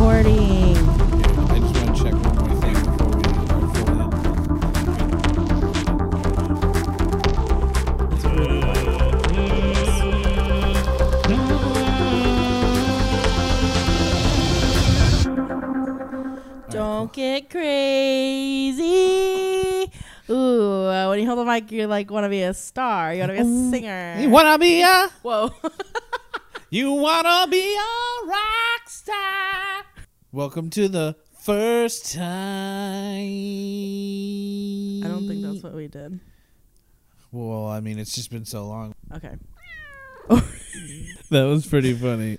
recording. I just want to check one more thing before we... Don't get crazy. Ooh, when you hold the mic, you like want to be a star. You want to be a singer. You want to be a... Whoa. You wanna be a rock star. Welcome to the first time. I don't think that's what we did. Well, I mean, it's just been so long. Okay. That was pretty funny.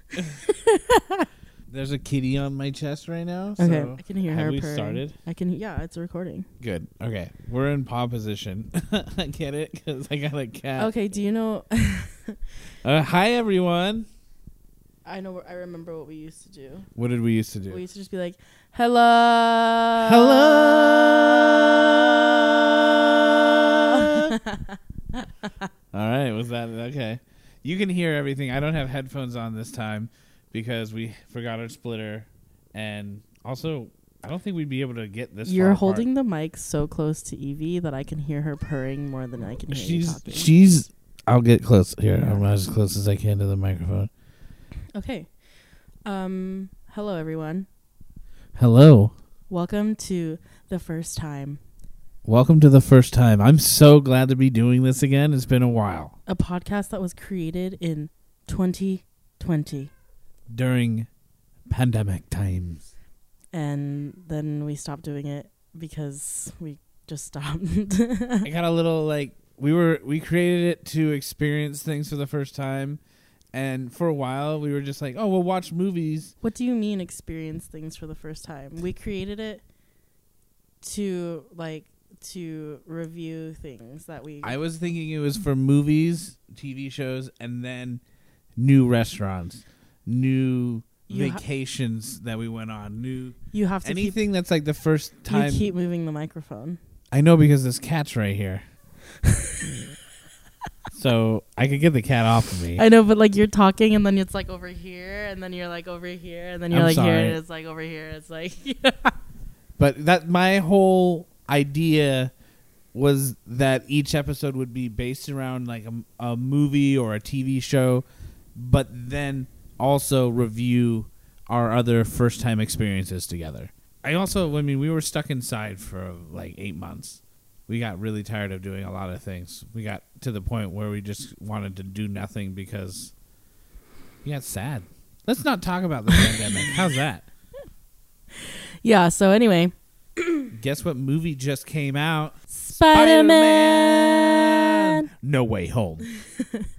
There's a kitty on my chest right now. So okay, I can hear her. Have we started? I can. Yeah, it's recording. Good. Okay, we're in paw position. I get it because I got a cat. Okay. Do you know? Hi everyone. I know. I remember what we used to do. What did we used to do? We used to just be like, "Hello, hello." All right. Was that okay? You can hear everything. I don't have headphones on this time because we forgot our splitter, and also I don't think we'd be able to get this. You're holding the mic so close to Evie that I can hear her purring more than I can hear you talking. She's. I'll get close here. I'm as close as I can to the microphone. Okay. Hello, everyone. Hello. Welcome to the first time. Welcome to the first time. I'm so glad to be doing this again. It's been a while. A podcast that was created in 2020. During pandemic times. And then we stopped doing it because we just stopped. I got a little like... We created it to experience things for the first time, and for a while we were just like, oh, we'll watch movies. What do you mean experience things for the first time? We created it to review things that we... I was thinking it was for movies, TV shows, and then new restaurants, new vacations that we went on, new... You have to anything keep, that's like the first time. You keep moving the microphone. I know because this cat's right here. So I could get the cat off of me. I know, but like you're talking and then it's like over here and then you're like over here and then you're... I'm like sorry. Here and it's like over here. It's like... Yeah. But that my whole idea was that each episode would be based around like a movie or a TV show, but then also review our other first time experiences together. I mean, we were stuck inside for like 8 months. We got really tired of doing a lot of things. We got to the point where we just wanted to do nothing because we got sad. Let's not talk about the pandemic. How's that? Yeah, so anyway. Guess what movie just came out? Spider-Man! No Way Home.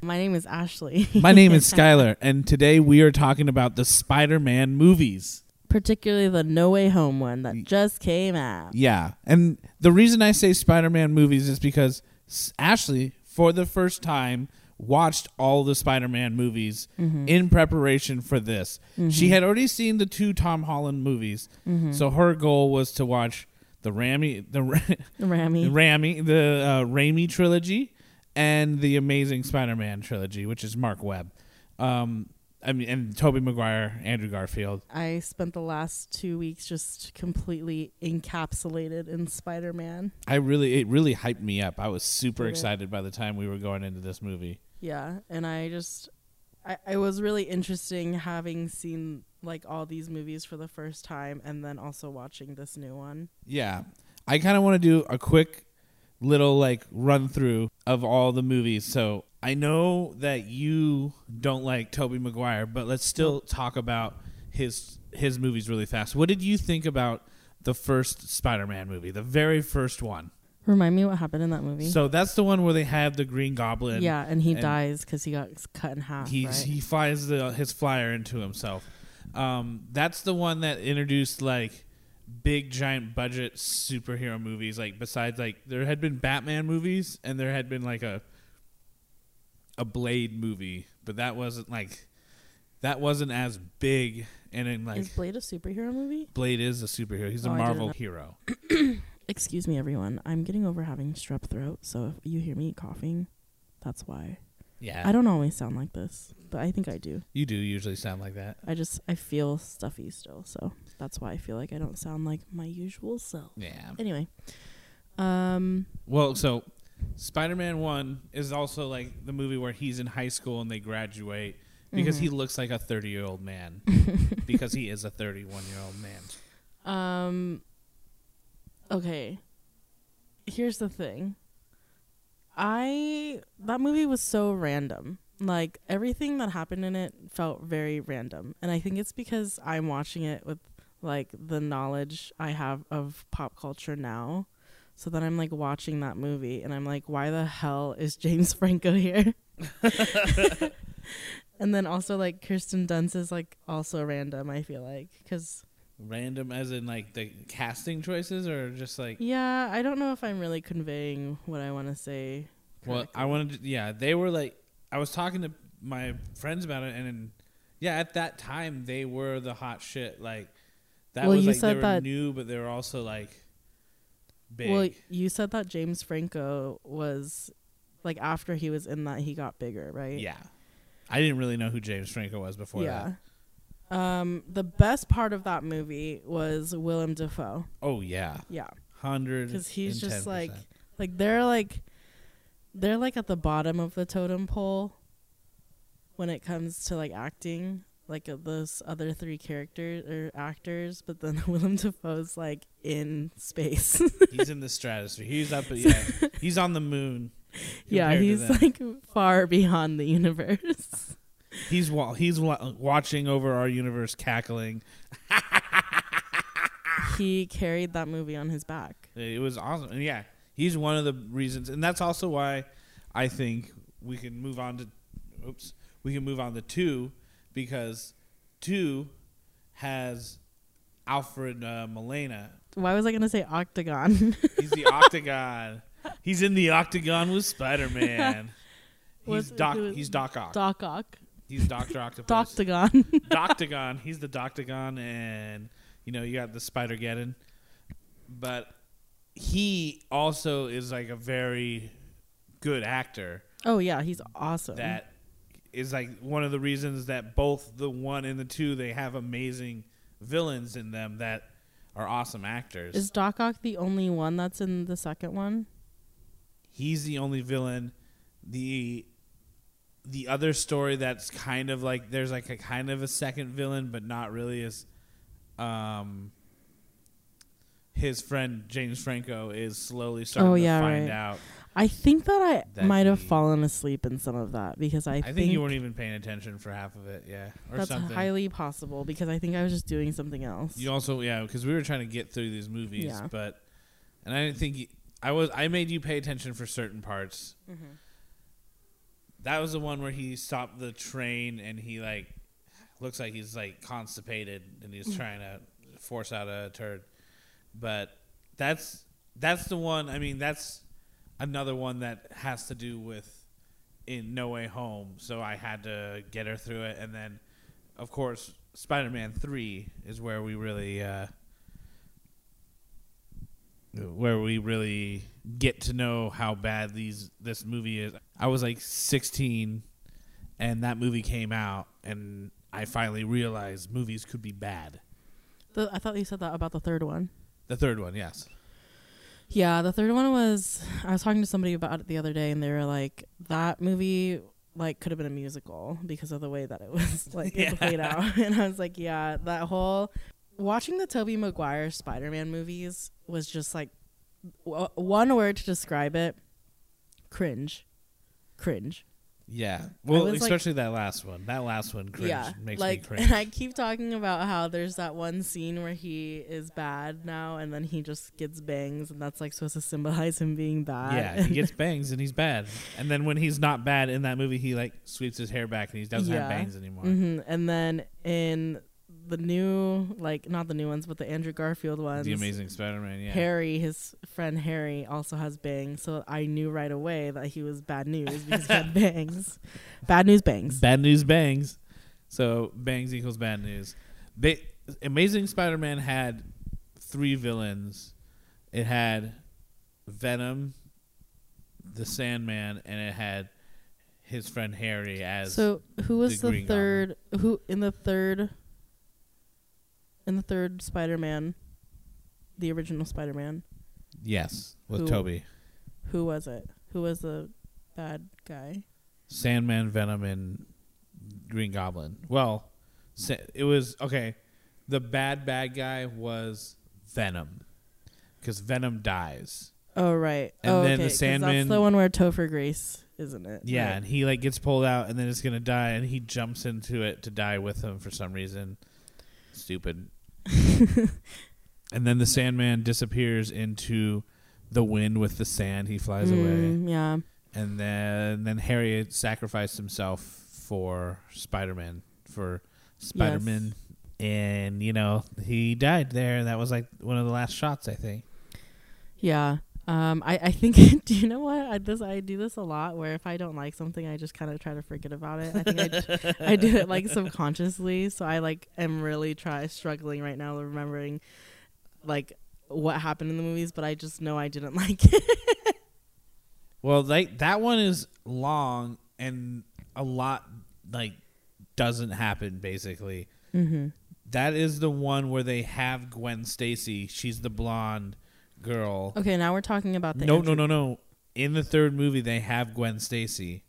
My name is Ashley. My name is Skylar, and today we are talking about the Spider-Man movies. Particularly the No Way Home one that just came out. Yeah. And the reason I say Spider-Man movies is because Ashley, for the first time, watched all the Spider-Man movies in preparation for this. Mm-hmm. She had already seen the 2 Tom Holland movies. Mm-hmm. So her goal was to watch the Raimi trilogy and the Amazing Spider-Man trilogy, which is Mark Webb. I mean, and Tobey Maguire, Andrew Garfield. I spent the last 2 weeks just completely encapsulated in Spider-Man. It really hyped me up. I was super excited by the time we were going into this movie. Yeah, and it was really interesting having seen like all these movies for the first time and then also watching this new one. Yeah, I kind of want to do a quick little like run through of all the movies. So I know that you don't like Tobey Maguire, but let's still talk about his movies really fast. What did you think about the first Spider-Man movie, the very first one? Remind me what happened in that movie. So that's the one where they have the Green Goblin. Yeah, and he dies because he got cut in half. He flies his flyer into himself. That's the one that introduced like big giant budget superhero movies. Like besides, like there had been Batman movies and there had been like a Blade movie, but that wasn't as big. And in like... Is Blade a superhero movie? Blade is a superhero. He's a Marvel hero. Excuse me, everyone. I'm getting over having strep throat, so if you hear me coughing, that's why. Yeah. I don't always sound like this, but I think I do. You do usually sound like that. I feel stuffy still, so that's why I feel like I don't sound like my usual self. Yeah. Anyway. Well, so Spider-Man 1 is also like the movie where he's in high school and they graduate because he looks like a 30-year-old man because he is a 31-year-old man. Okay. Here's the thing. That movie was so random. Like, everything that happened in it felt very random. And I think it's because I'm watching it with, like, the knowledge I have of pop culture now. So then I'm, like, watching that movie, and I'm like, why the hell is James Franco here? And then also, like, Kirsten Dunst is, like, also random, I feel like, because... Random as in, like, the casting choices or just, like... Yeah, I don't know if I'm really conveying what I want to say correctly. Well, I wanted to... Yeah, they were, like... I was talking to my friends about it, and, yeah, at that time, they were the hot shit. Like, that was, like, they were new, but they were also, like, big. Well, you said that James Franco was, like, after he was in that, he got bigger, right? Yeah. I didn't really know who James Franco was before that. Yeah. The best part of that movie was Willem Dafoe. Oh yeah. Yeah. 100%. Because he's just like they're like at the bottom of the totem pole when it comes to like acting, like those other three characters or actors, but then Willem Dafoe's like in space. He's in the stratosphere. He's up. Yeah. He's on the moon. Yeah. He's like far beyond the universe. He's watching over our universe, cackling. He carried that movie on his back. It was awesome. And yeah, he's one of the reasons, and that's also why I think we can move on to. Oops, we can move on to 2 because 2 has Alfred Molina. Why was I going to say Octagon? He's the Octagon. He's in the Octagon with Spider-Man. He's Doc Ock. Doc Ock. He's Dr. Octopus. Doctagon. Doctagon. He's the Doctagon, and, you got the Spider-Geddon. But he also is, like, a very good actor. Oh, yeah. He's awesome. That is, like, one of the reasons that both the 1 and the 2, they have amazing villains in them that are awesome actors. Is Doc Ock the only one that's in the second one? He's the only villain. The other story that's kind of like there's like a kind of a second villain, but not really is his friend James Franco is slowly starting to find out. I think that I might have fallen asleep in some of that because I think you weren't even paying attention for half of it. Yeah, or that's something. Highly possible because I think I was just doing something else. You also because we were trying to get through these movies, and I didn't think I made you pay attention for certain parts. Mm-hmm. That was the one where he stopped the train and he, like, looks like he's, like, constipated and he's trying to force out a turd. But that's the one, I mean, that's another one that has to do with in No Way Home. So I had to get her through it. And then, of course, Spider-Man 3 is where we really get to know how bad this movie is. I was like 16 and that movie came out and I finally realized movies could be bad. I thought you said that about the third one. The third one, yes. Yeah, the third one was... I was talking to somebody about it the other day and they were like, that movie like could have been a musical because of the way that it was like played out. And I was like, yeah, that whole... Watching the Tobey Maguire Spider-Man movies was just like one word to describe it. Cringe. Yeah. Well, especially like, that last one. That last one cringe makes me cringe. And I keep talking about how there's that one scene where he is bad now and then he just gets bangs and that's like supposed to symbolize him being bad. Yeah, he gets bangs and he's bad. And then when he's not bad in that movie, he like sweeps his hair back and he doesn't have bangs anymore. Mm-hmm. And then in... the new, like, not the new ones, but the Andrew Garfield ones. The Amazing Spider-Man, yeah. Harry, his friend Harry, also has bangs, so I knew right away that he was bad news because he had bangs. Bad news bangs. Bad news bangs. So bangs equals bad news. Amazing Spider-Man had 3 villains. It had Venom, the Sandman, and it had his friend Harry as. So who was the third? Goblin. Who in the third? In the third Spider-Man, the original Spider-Man. Yes, with Tobey. Who was it? Who was the bad guy? Sandman, Venom, and Green Goblin. Well, it was okay. The bad guy was Venom, because Venom dies. Oh right. And then the Sandman. That's the one where Topher Grace, isn't it? Yeah, right. And he like gets pulled out, and then it's gonna die, and he jumps into it to die with him for some reason. Stupid. And then the Sandman disappears into the wind with the sand. He flies away. Yeah. And then Harry sacrificed himself for Spider-Man. Yes. And you know he died there. That was like one of the last shots, I think. Yeah. I think. Do you know what? I do this a lot. Where if I don't like something, I just kind of try to forget about it. I think I do it like subconsciously. So I like am really struggling right now remembering like what happened in the movies, but I just know I didn't like it. Well, like that one is long and a lot like doesn't happen basically. Mm-hmm. That is the one where they have Gwen Stacy. She's the blonde girl. Okay, now we're talking about the No. In the third movie, they have Gwen Stacy.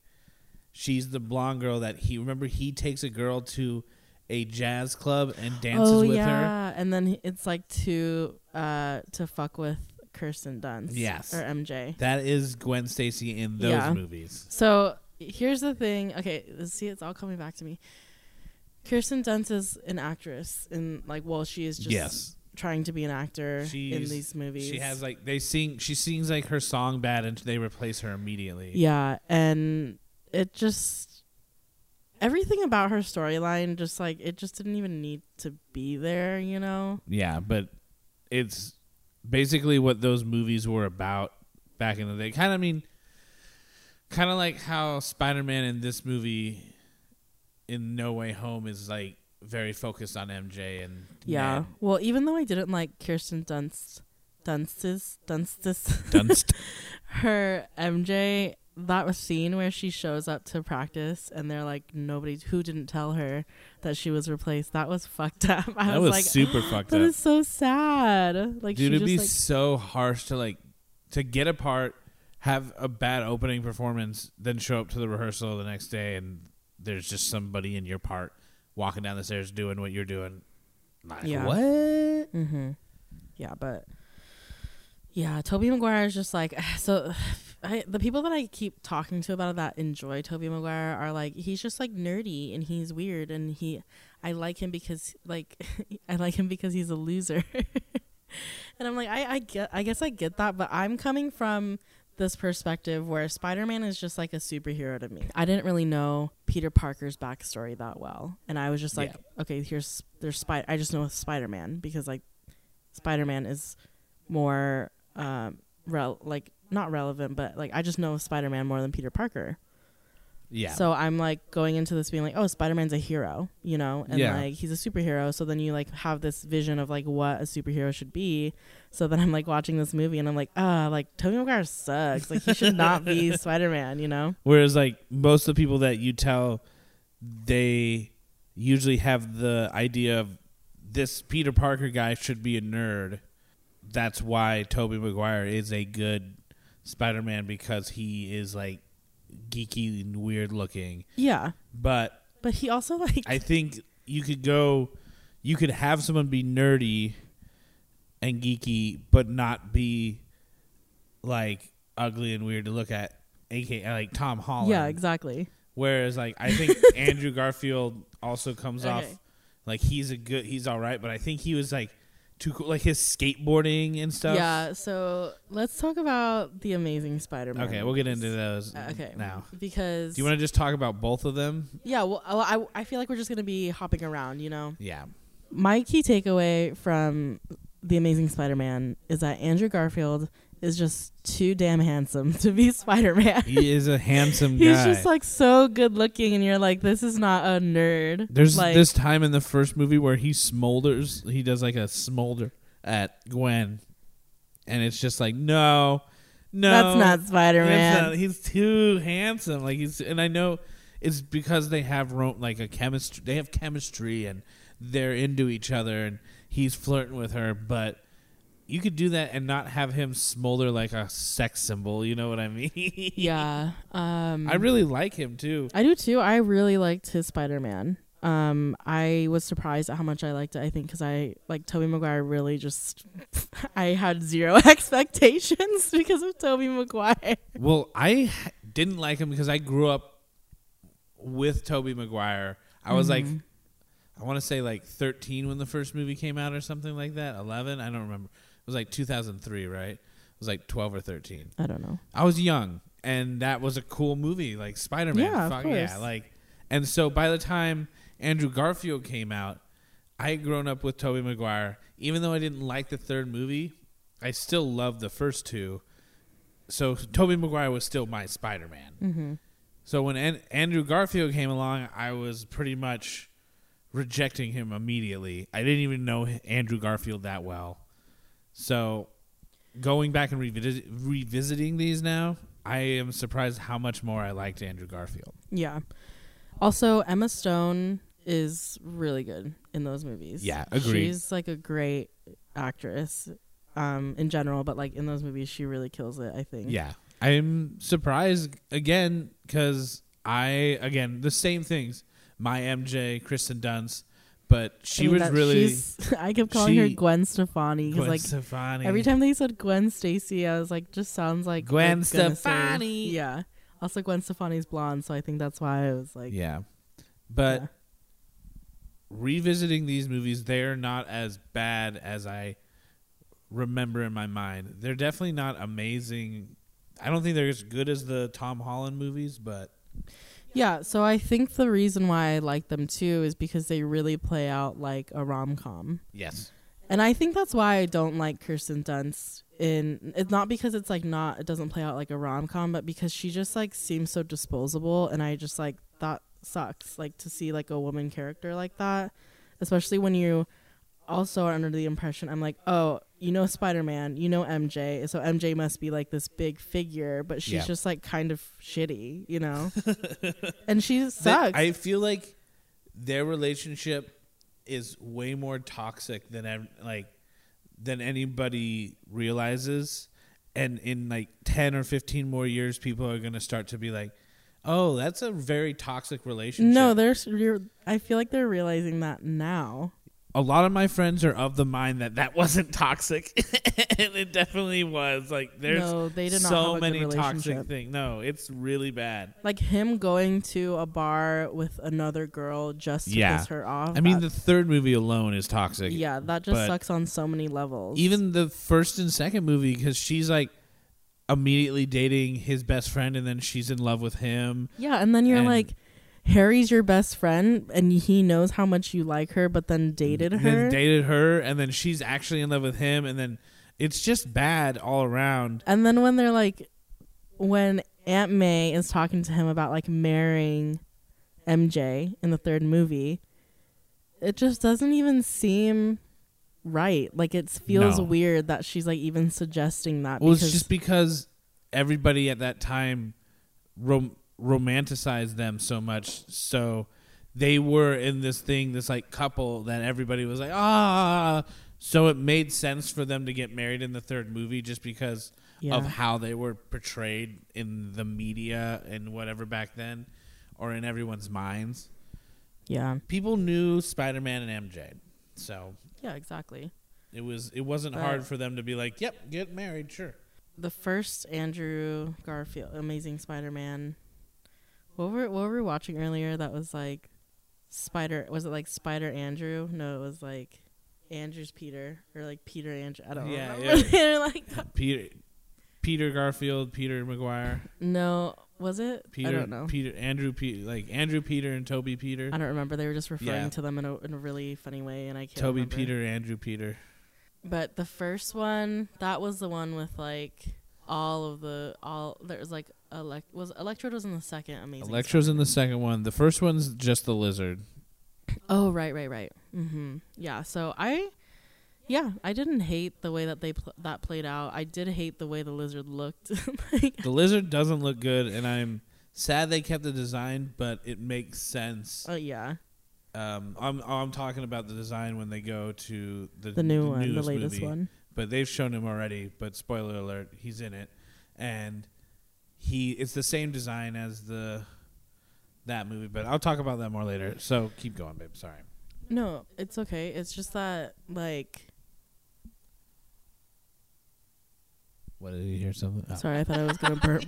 She's the blonde girl that he takes a girl to a jazz club and dances with her. Yeah, and then it's like to fuck with Kirsten Dunst. Yes. Or MJ. That is Gwen Stacy in those movies. So here's the thing. Okay, see, it's all coming back to me. Kirsten Dunst is an actress, and she is just trying to be an actor in these movies. She has she sings like her song bad, and they replace her immediately. Yeah, and it just everything about her storyline just like it just didn't even need to be there, you know? Yeah, but it's basically what those movies were about back in the day. Kind of like how Spider-Man in this movie. In No Way Home is like very focused on MJ and Ned. Well, even though I didn't like Kirsten Dunst her MJ, that scene where she shows up to practice and they're like nobody who didn't tell her that she was replaced. That was fucked up. That was super fucked up. That is so sad. Like, dude, it'd be so harsh to get a part, have a bad opening performance, then show up to the rehearsal the next day and. There's just somebody in your part walking down the stairs doing what you're doing. Like, what? Mm-hmm. Yeah, but... Yeah, Tobey Maguire is just like... So, the people that I keep talking to about that enjoy Tobey Maguire are like... He's just like nerdy and he's weird and I like him because... I like him because he's a loser. And I'm like, I guess I get that, but I'm coming from... this perspective where Spider-Man is just like a superhero to me. I didn't really know Peter Parker's backstory that well. And I was just like, okay, I just know Spider-Man because like Spider-Man is more not relevant, but like I just know Spider-Man more than Peter Parker. Yeah. So I'm like going into this being like, oh, Spider-Man's a hero, you know, and like he's a superhero. So then you like have this vision of like what a superhero should be. So then I'm like watching this movie and I'm like, Tobey Maguire sucks. Like he should not be Spider-Man, you know? Whereas like most of the people that you tell, they usually have the idea of this Peter Parker guy should be a nerd. That's why Tobey Maguire is a good Spider-Man because he is like, geeky and weird looking. Yeah. But he also like I think you could have someone be nerdy and geeky but not be like ugly and weird to look at, aka like Tom Holland. Yeah, exactly. Whereas like I think Andrew Garfield also comes off like he's all right, but I think he was like too cool, like his skateboarding and stuff. Yeah, so let's talk about The Amazing Spider-Man. Okay, we'll get into those now. Because... Do you want to just talk about both of them? Yeah, well, I feel like we're just going to be hopping around, you know? Yeah. My key takeaway from The Amazing Spider-Man is that Andrew Garfield is just too damn handsome to be Spider-Man. He is a handsome guy. He's just like so good looking and you're like, this is not a nerd. There's like, this time in the first movie where he smolders. He does like a smolder at Gwen. And it's just like, no, No, that's not Spider-Man. He's too handsome. Like he's, and I know it's because they have like a chemistry. They have chemistry, and they're into each other, and he's flirting with her. But you could do that and not have him smolder like a sex symbol. You know what I mean? Yeah. I really like him too. I do too. I really liked his Spider-Man. I was surprised at how much I liked it, I think, because I, like, Tobey Maguire really just, I had zero expectations because of Tobey Maguire. Well, I didn't like him because I grew up with Tobey Maguire. I was, like, I want to say, like, 13 when the first movie came out or something like that, 11, I don't remember. It was, like, 2003, right? It was, like, 12 or 13. I don't know. I was young, and that was a cool movie, like, Spider-Man. Yeah, of course. Yeah, like, and so by the time Andrew Garfield came out, I had grown up with Tobey Maguire. Even though I didn't like the third movie, I still loved the first two. So Tobey Maguire was still my Spider-Man. Mm-hmm. So when Andrew Garfield came along, I was pretty much rejecting him immediately. I didn't even know Andrew Garfield that well. So going back and revisiting these now, I am surprised how much more I liked Andrew Garfield. Yeah. Also, Emma Stone is really good in those movies. Yeah, agreed. She's like a great actress in general, but like in those movies, she really kills it, I think. Yeah. I'm surprised again because the same things. My MJ, Kristen Dunst, but I kept calling her Gwen Stefani. Gwen Stefani. Every time they said Gwen Stacy, I was like, just sounds like Gwen Stefani. Yeah. Also, Gwen Stefani's blonde, so I think that's why I was like... Yeah. But revisiting these movies, they're not as bad as I remember in my mind. They're definitely not amazing. I don't think they're as good as the Tom Holland movies, but... Yeah, so I think the reason why I like them, too, is because they really play out like a rom-com. Yes. And I think that's why I don't like Kirsten Dunst. It's not because it's like it doesn't play out like a rom-com, but because she just like seems so disposable, and I just like that sucks, like to see like a woman character like that, especially when you also are under the impression, I'm like, oh, you know Spider-Man, you know MJ, so MJ must be like this big figure, but she's just like kind of shitty, you know. And she sucks. I feel like their relationship is way more toxic than anybody realizes, and in like 10 or 15 more years, people are going to start to be like, oh, that's a very toxic relationship. No, I feel like they're realizing that now. A lot of my friends are of the mind that wasn't toxic, and it definitely was. Like, there's so many toxic things. No, it's really bad. Like him going to a bar with another girl just to piss her off. I mean, the third movie alone is toxic. Yeah, that just sucks on so many levels. Even the first and second movie, because she's like immediately dating his best friend, and then she's in love with him. Yeah, and then you're like, Harry's your best friend, and he knows how much you like her, but then dated her, and then she's actually in love with him, and then it's just bad all around. And then when they're like, when Aunt May is talking to him about like marrying MJ in the third movie, it just doesn't even seem right. Like, it feels weird that she's like even suggesting that. Well, it's just because everybody at that time romanticized them so much, so they were in this like couple that everybody was like, so it made sense for them to get married in the third movie just because of how they were portrayed in the media and whatever back then, or in everyone's minds. People knew Spider-Man and MJ, so exactly, it wasn't hard for them to be like, yep, get married, sure. The first Andrew Garfield Amazing Spider-Man, What were we watching earlier that was like Spider... Was it like Spider Andrew? No, it was like Andrew's Peter. Or like Peter Andrew. I don't remember. Yeah. Like Peter Garfield, Peter Maguire. No, was it? Peter, I don't know. Andrew Peter and Toby Peter. I don't remember. They were just referring to them in a really funny way, and I can't Toby remember. Peter, Andrew Peter. But the first one, that was the one with like... Electrode was in the second Amazing. Electrode's in the second one. The first one's just the lizard. Oh, right. Mm-hmm. Yeah. So Yeah, I didn't hate the way that that played out. I did hate the way the lizard looked. The lizard doesn't look good, and I'm sad they kept the design, but it makes sense. Oh yeah. I'm talking about the design when they go to the new one, the latest movie, one. But they've shown him already. But spoiler alert, he's in it, and it's the same design as that movie. But I'll talk about that more later. So keep going, babe. Sorry. No, it's okay. It's just that, like. What, did you hear something? Oh. Sorry, I thought I was gonna burp.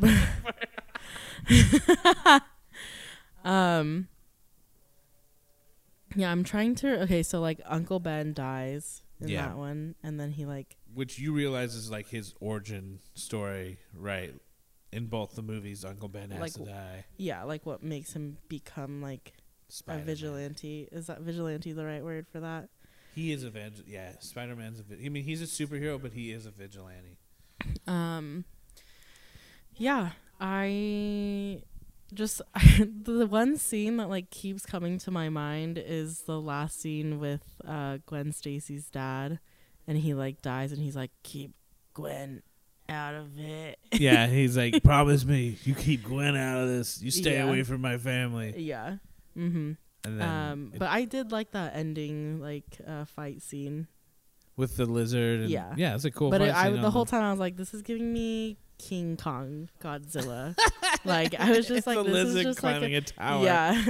Yeah, I'm trying to. Okay, so like Uncle Ben dies in that one, and then he like. Which you realize is like his origin story, right? In both the movies, Uncle Ben has to die. Yeah, like what makes him become like Spider-Man. A vigilante. Is that vigilante the right word for that? He is a vigilante. Yeah, Spider-Man's I mean, he's a superhero, but he is a vigilante. Yeah, I. Just the one scene that like keeps coming to my mind is the last scene with Gwen Stacy's dad, and he like dies, and he's like, keep Gwen out of it. Yeah, he's like, promise me you keep Gwen out of this, you stay away from my family. Yeah. Mm-hmm. And then but I did like that ending, like fight scene with the lizard. And yeah, it's a cool fight scene. But the whole time I was like, this is giving me King Kong, Godzilla. Like, I was just like, this lizard is just climbing like a tower. Yeah,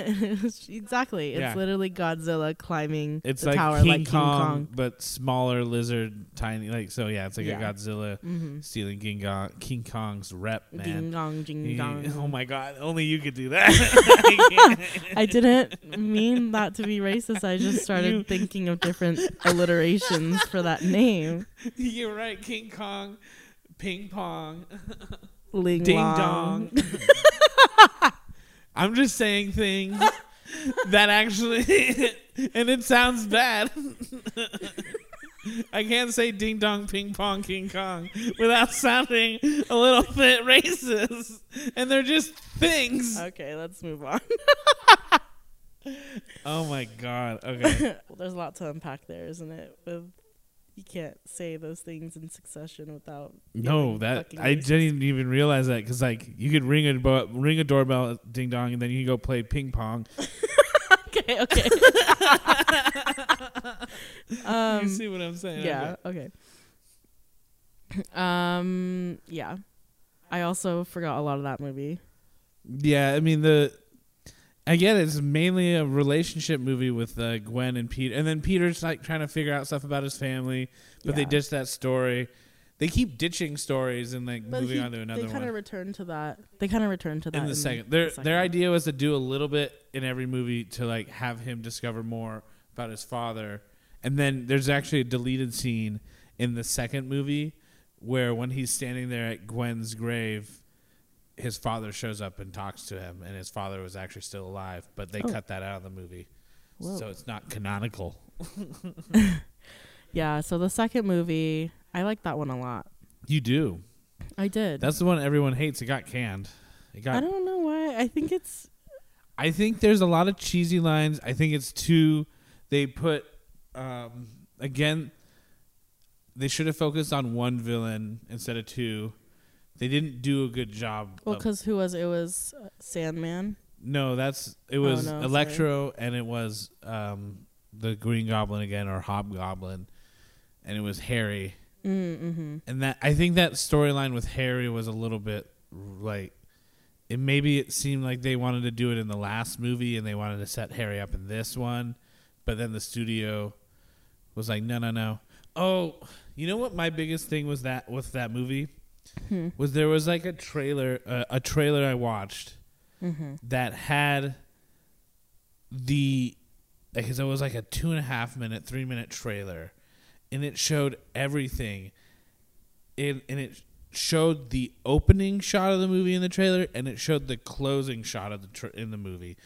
exactly. It's literally Godzilla climbing the like tower, like King Kong, but smaller lizard, tiny. Like, so yeah, it's like a Godzilla stealing King Kong's rep, man. Ding dong. Oh my God, only you could do that. I didn't mean that to be racist. I just started thinking of different alliterations for that name. You're right, King Kong, ping pong. Ling Ding long. Dong. I'm just saying things that actually, and it sounds bad. I can't say ding dong, ping pong, King Kong without sounding a little bit racist. And they're just things. Okay, let's move on. Oh my God. Okay. Well, there's a lot to unpack there, isn't it? You can't say those things in succession without. No, that I didn't even realize that, because like you could ring a doorbell, ding dong, and then you can go play ping pong. Okay. You see what I'm saying? Yeah. Okay. Yeah. I also forgot a lot of that movie. Yeah, I mean I get it. It's mainly a relationship movie with Gwen and Peter. And then Peter's like trying to figure out stuff about his family, but they ditch that story. They keep ditching stories and like moving on to another one. They kind of return to that. In the second. Their idea was to do a little bit in every movie to like have him discover more about his father. And then there's actually a deleted scene in the second movie where when he's standing there at Gwen's grave, his father shows up and talks to him, and his father was actually still alive, but they cut that out of the movie. Whoa. So it's not canonical. Yeah, so the second movie, I like that one a lot. You do? I did. That's the one everyone hates. It got canned. I don't know why. I think there's a lot of cheesy lines. I think it's too... They put... again, they should have focused on one villain instead of two. They didn't do a good job. Well, because who was it? It was Sandman? No, Electro, sorry. And it was the Green Goblin again, or Hobgoblin, and it was Harry. Mm-hmm. And that I think that storyline with Harry was a little bit like it seemed like they wanted to do it in the last movie and they wanted to set Harry up in this one, but then the studio was like, no. Oh, you know what? My biggest thing was that with that movie. Was there was like a trailer I watched that had because it was like a 2.5 minute, 3 minute trailer, and it showed everything. And it showed the opening shot of the movie in the trailer, and it showed the closing shot of in the movie,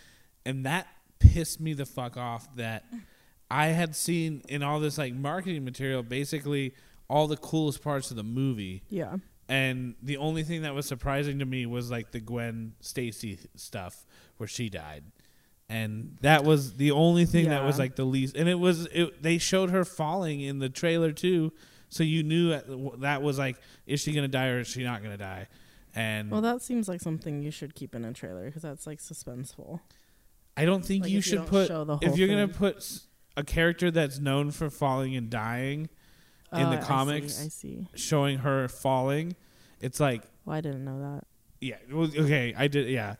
and that pissed me the fuck off. That I had seen in all this like marketing material, basically all the coolest parts of the movie. Yeah. And the only thing that was surprising to me was like the Gwen Stacy stuff where she died. And that was the only thing that was like the least. And it was, they showed her falling in the trailer too. So you knew that was like, is she going to die or is she not going to die? And well, that seems like something you should keep in a trailer because that's like suspenseful. I don't think like you should put, if you're going to put a character that's known for falling and dying in the comics, I see. Showing her falling. It's like, well, I didn't know that. Yeah. Well, okay. I did. Yeah.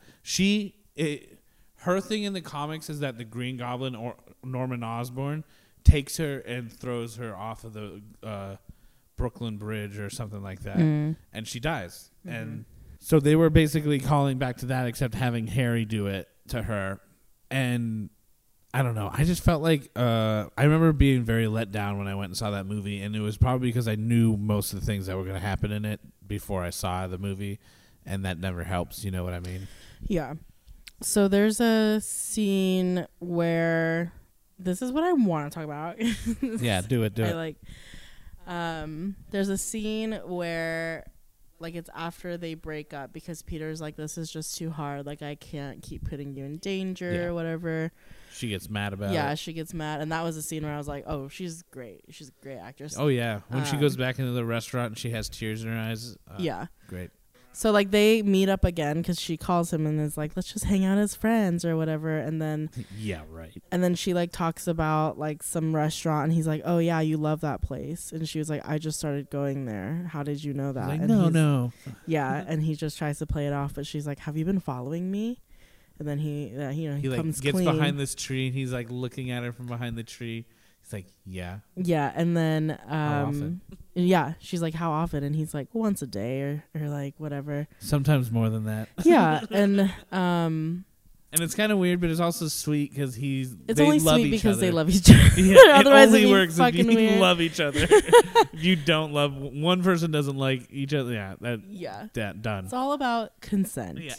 Her thing in the comics is that the Green Goblin or Norman Osborn takes her and throws her off of the Brooklyn Bridge or something like that. Mm. And she dies. Mm-hmm. And so they were basically calling back to that, except having Harry do it to her. And I don't know. I just felt like I remember being very let down when I went and saw that movie. And it was probably because I knew most of the things that were going to happen in it before I saw the movie. And that never helps. You know what I mean? Yeah. So there's a scene where this is what I want to talk about. Yeah, do it. There's a scene where like it's after they break up because Peter's like, this is just too hard. Like I can't keep putting you in danger or whatever. She gets mad about it. Yeah, she gets mad. And that was a scene where I was like, oh, she's great. She's a great actress. Oh, yeah. When she goes back into the restaurant and she has tears in her eyes. Yeah. Great. So, like, they meet up again because she calls him and is like, let's just hang out as friends or whatever. And then... yeah, right. And then she, like, talks about, like, some restaurant. And he's like, oh, yeah, you love that place. And she was like, I just started going there. How did you know that? Like, and no. Yeah, and he just tries to play it off. But she's like, have you been following me? And then he comes clean. He gets behind this tree and he's, like, looking at her from behind the tree. He's like, yeah. Yeah, and then... how often? Yeah, she's like, how often? And he's like, once a day or like whatever. Sometimes more than that. Yeah, and it's kind of weird, but it's also sweet because they love each other. Yeah, otherwise, it only works if you love each other. You don't love one person doesn't like each other. Yeah, that done. It's all about consent. Yeah.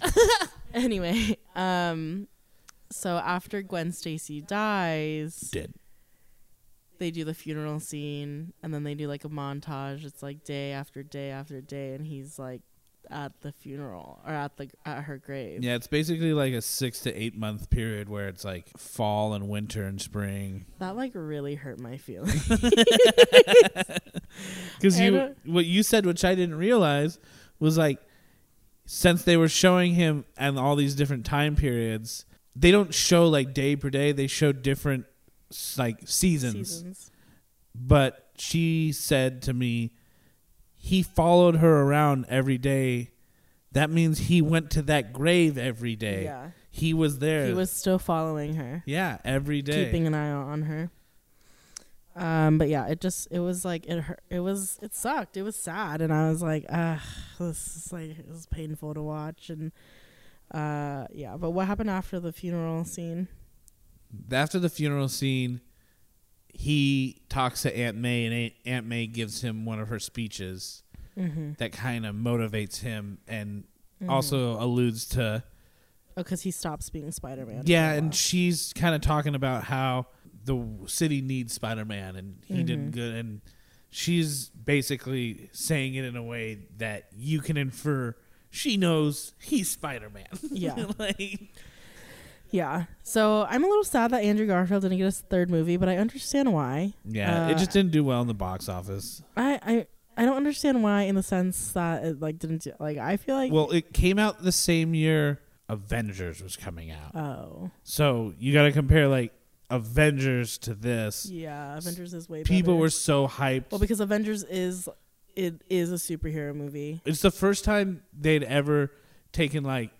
Anyway, so after Gwen Stacy dies, They do the funeral scene and then they do like a montage. It's like day after day after day, and he's like at the funeral or at her grave. Yeah, it's basically like a 6 to 8 month period where it's like fall and winter and spring. That like really hurt my feelings. Because what you said, which I didn't realize, was like since they were showing him and all these different time periods, they don't show like day per day. They show different. Like seasons. But she said to me, he followed her around every day. That means he went to that grave every day. Yeah, he was there. He was still following her. Yeah, every day, keeping an eye on her. But yeah, it sucked. It was sad, and I was like, it was painful to watch. And yeah, but what happened after the funeral scene? After the funeral scene, he talks to Aunt May, and Aunt May gives him one of her speeches that kind of motivates him and also alludes to... oh, because he stops being Spider-Man. Yeah, and she's kind of talking about how the city needs Spider-Man, and he did good, and she's basically saying it in a way that you can infer she knows he's Spider-Man. Yeah. Yeah, so I'm a little sad that Andrew Garfield didn't get his third movie, but I understand why. Yeah, it just didn't do well in the box office. I don't understand why, in the sense that it like didn't do, like I feel like. Well, it came out the same year Avengers was coming out. Oh. So you got to compare like Avengers to this. Yeah, Avengers is way better. People were so hyped. Well, because Avengers is a superhero movie. It's the first time they'd ever taken like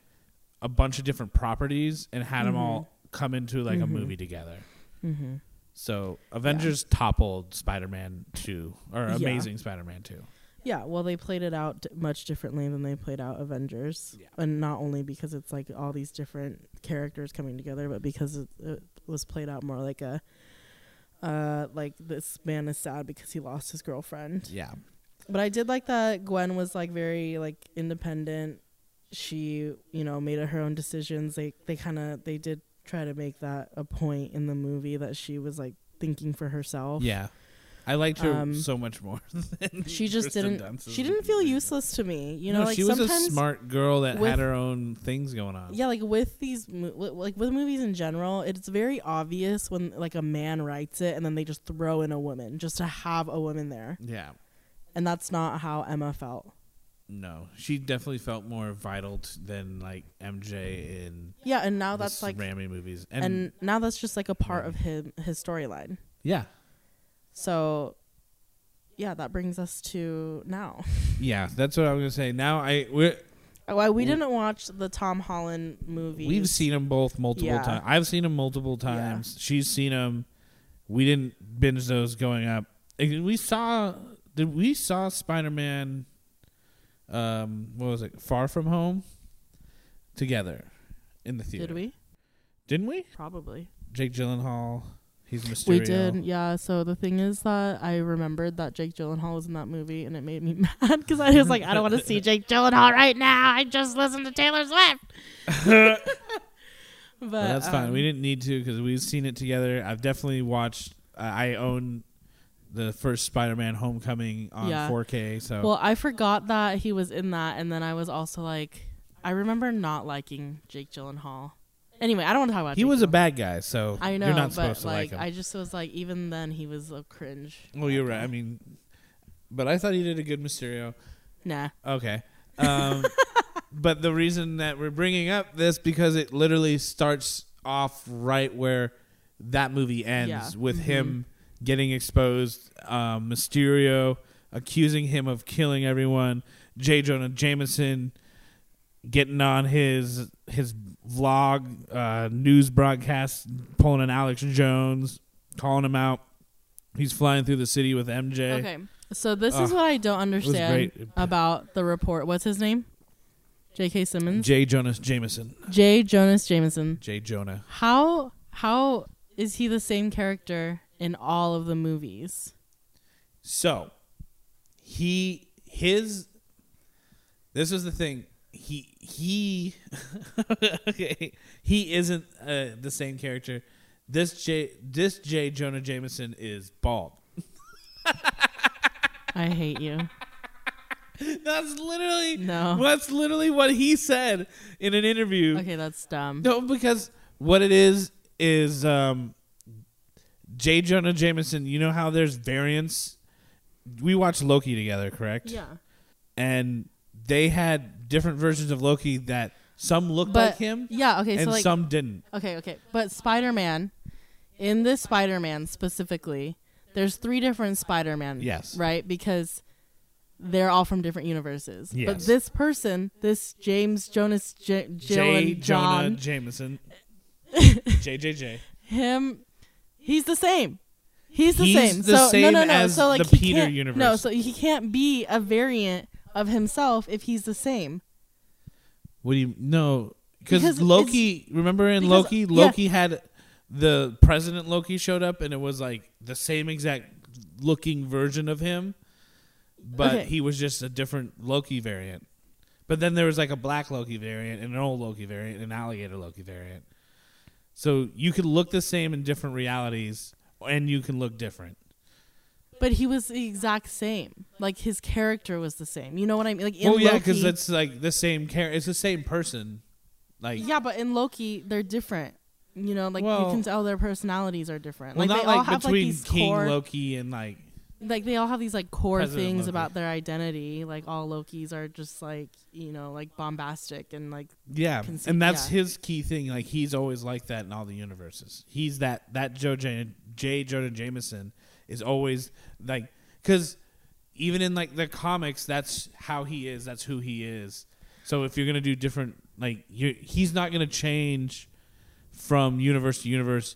a bunch of different properties and had them all come into like a movie together. Mm-hmm. So Avengers toppled Spider-Man 2 or Amazing Spider-Man 2. Yeah. Well, they played it out much differently than they played out Avengers. Yeah. And not only because it's like all these different characters coming together, but because it was played out more like a, like this man is sad because he lost his girlfriend. Yeah. But I did like that Gwen was like very like independent. She, you know, made her own decisions. They did try to make that a point in the movie, that she was like thinking for herself. Yeah. I liked her so much more than she just Kristen didn't. She didn't feel useless to me. You know, no, like she was a smart girl that had her own things going on. Yeah, like with these, like with movies in general, it's very obvious when like a man writes it and then they just throw in a woman just to have a woman there. Yeah, and that's not how Emma felt. No, she definitely felt more vital than like MJ in and now that's like Ramy movies, and now that's just like a part of his storyline. Yeah. So, yeah, that brings us to now. Yeah, that's what I was gonna say. Now we didn't watch the Tom Holland movies. We've seen them both multiple times. I've seen them multiple times. Yeah. She's seen them. We didn't binge those going up. We saw Spider-Man. What was it? Far From Home. Together, in the theater. Did we? Didn't we? Probably. Jake Gyllenhaal. He's Mysterio. We did, yeah. So the thing is that I remembered that Jake Gyllenhaal was in that movie, and it made me mad because I was like, I don't want to see Jake Gyllenhaal right now. I just listened to Taylor Swift. But that's fine. We didn't need to because we've seen it together. I've definitely watched. I own the first Spider-Man: Homecoming on 4K. So I forgot that he was in that, and then I was also like, I remember not liking Jake Gyllenhaal. Anyway, I don't want to talk about it. He was a bad guy, so I know, you're not supposed to like him. I just was like, even then, he was a cringe. Well, you're right. I mean, but I thought he did a good Mysterio. Nah. Okay. But the reason that we're bringing up this, because it literally starts off right where that movie ends with him getting exposed, Mysterio accusing him of killing everyone, J. Jonah Jameson getting on his vlog, news broadcast, pulling an Alex Jones, calling him out. He's flying through the city with MJ. Okay, so this is what I don't understand about the report. What's his name? J.K. Simmons? J. Jonas Jameson. J. Jonah. How is he the same character in all of the movies? So, this is the thing. He isn't the same character. This J. Jonah Jameson is bald. I hate you. That's literally what he said in an interview. Okay, that's dumb. No, because what it is J. Jonah Jameson. You know how there's variants. We watched Loki together, correct? Yeah, and they had different versions of Loki that some looked like him, and so like, some didn't. Okay. But Spider-Man, in this Spider-Man specifically, there's 3 different Spider-Man, yes, right? Because they're all from different universes. Yes. But this person, this J. Jonah Jameson, JJJ, he's the same. He's the same. The so same no, no, no. As so like the Peter universe. No, so he can't be a variant of himself if he's the same. What do you know? Because Loki, remember in Loki had the President Loki showed up and it was like the same exact looking version of him, but he was just a different Loki variant. But then there was like a black Loki variant and an old Loki variant and an alligator Loki variant. So you could look the same in different realities and you can look different. But he was the exact same. Like his character was the same. You know what I mean? Like in Loki, because it's like the same character. It's the same person. Like but in Loki, they're different. You know, like you can tell their personalities are different. Well, like not they all have between these King core, Loki and like they all have these like core President things Loki. About their identity. Like all Lokis are just like like bombastic and like and that's his key thing. Like he's always like that in all the universes. He's that J. Jonah Jameson. Is always like, because even in like the comics, that's how he is. That's who he is. So if you're gonna do different, he's not gonna change from universe to universe,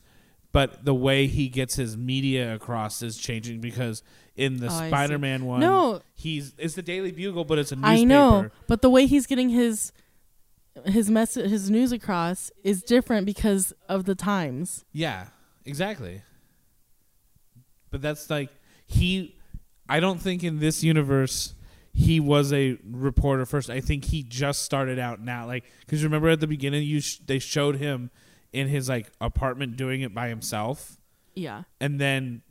but the way he gets his media across is changing because in the Spider-Man one, it's the Daily Bugle, but it's a newspaper. I know, but the way he's getting his message, his news across is different because of the times. Yeah, exactly. But that's like I don't think in this universe he was a reporter first. I think he just started out now. Like, because remember at the beginning they showed him in his like apartment doing it by himself. Yeah. And then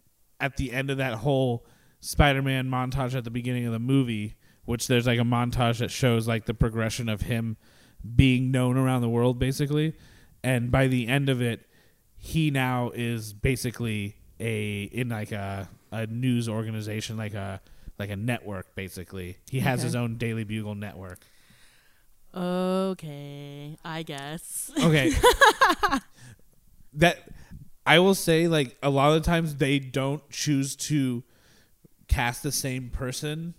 at the end of that whole Spider-Man montage at the beginning of the movie, which there's like a montage that shows like the progression of him being known around the world basically. And by the end of it, he now is basically in like a news organization, like a network basically. He has his own Daily Bugle network. Okay, I guess. Okay. That I will say, like, a lot of times they don't choose to cast the same person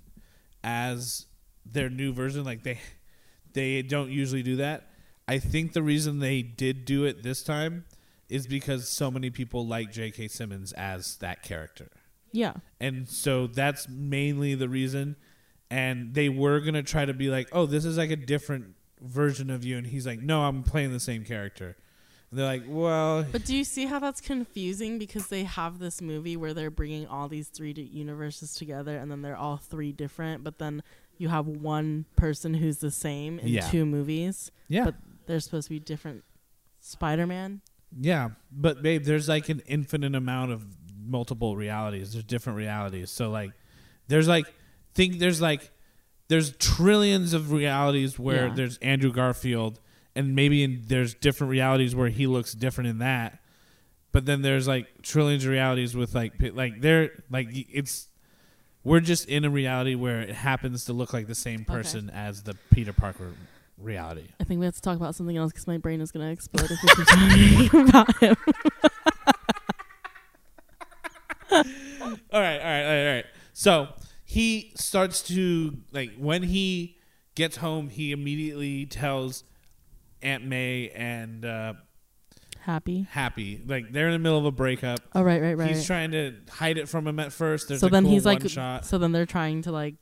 as their new version. Like they don't usually do that. I think the reason they did do it this time is because so many people like J.K. Simmons as that character. Yeah. And so that's mainly the reason. And they were going to try to be like, oh, this is like a different version of you. And he's like, no, I'm playing the same character. And they're like, well. But do you see how that's confusing? Because they have this movie where they're bringing all these three universes together. And then they're all three different. But then you have one person who's the same in two movies. Yeah. But they're supposed to be different Spider-Man. Yeah. But, babe, there's like an infinite amount of multiple realities. There's different realities. So, like, there's like. There's trillions of realities where there's Andrew Garfield, and maybe there's different realities where he looks different in that. But then there's like trillions of realities with we're just in a reality where it happens to look like the same person as the Peter Parker reality. I think we have to talk about something else because my brain is going to explode if we keep talking about him. All right. So. He starts to, like, when he gets home, he immediately tells Aunt May and Happy. Like, they're in the middle of a breakup. Oh, right. He's trying to hide it from him at first. There's shot. So then they're trying to, like,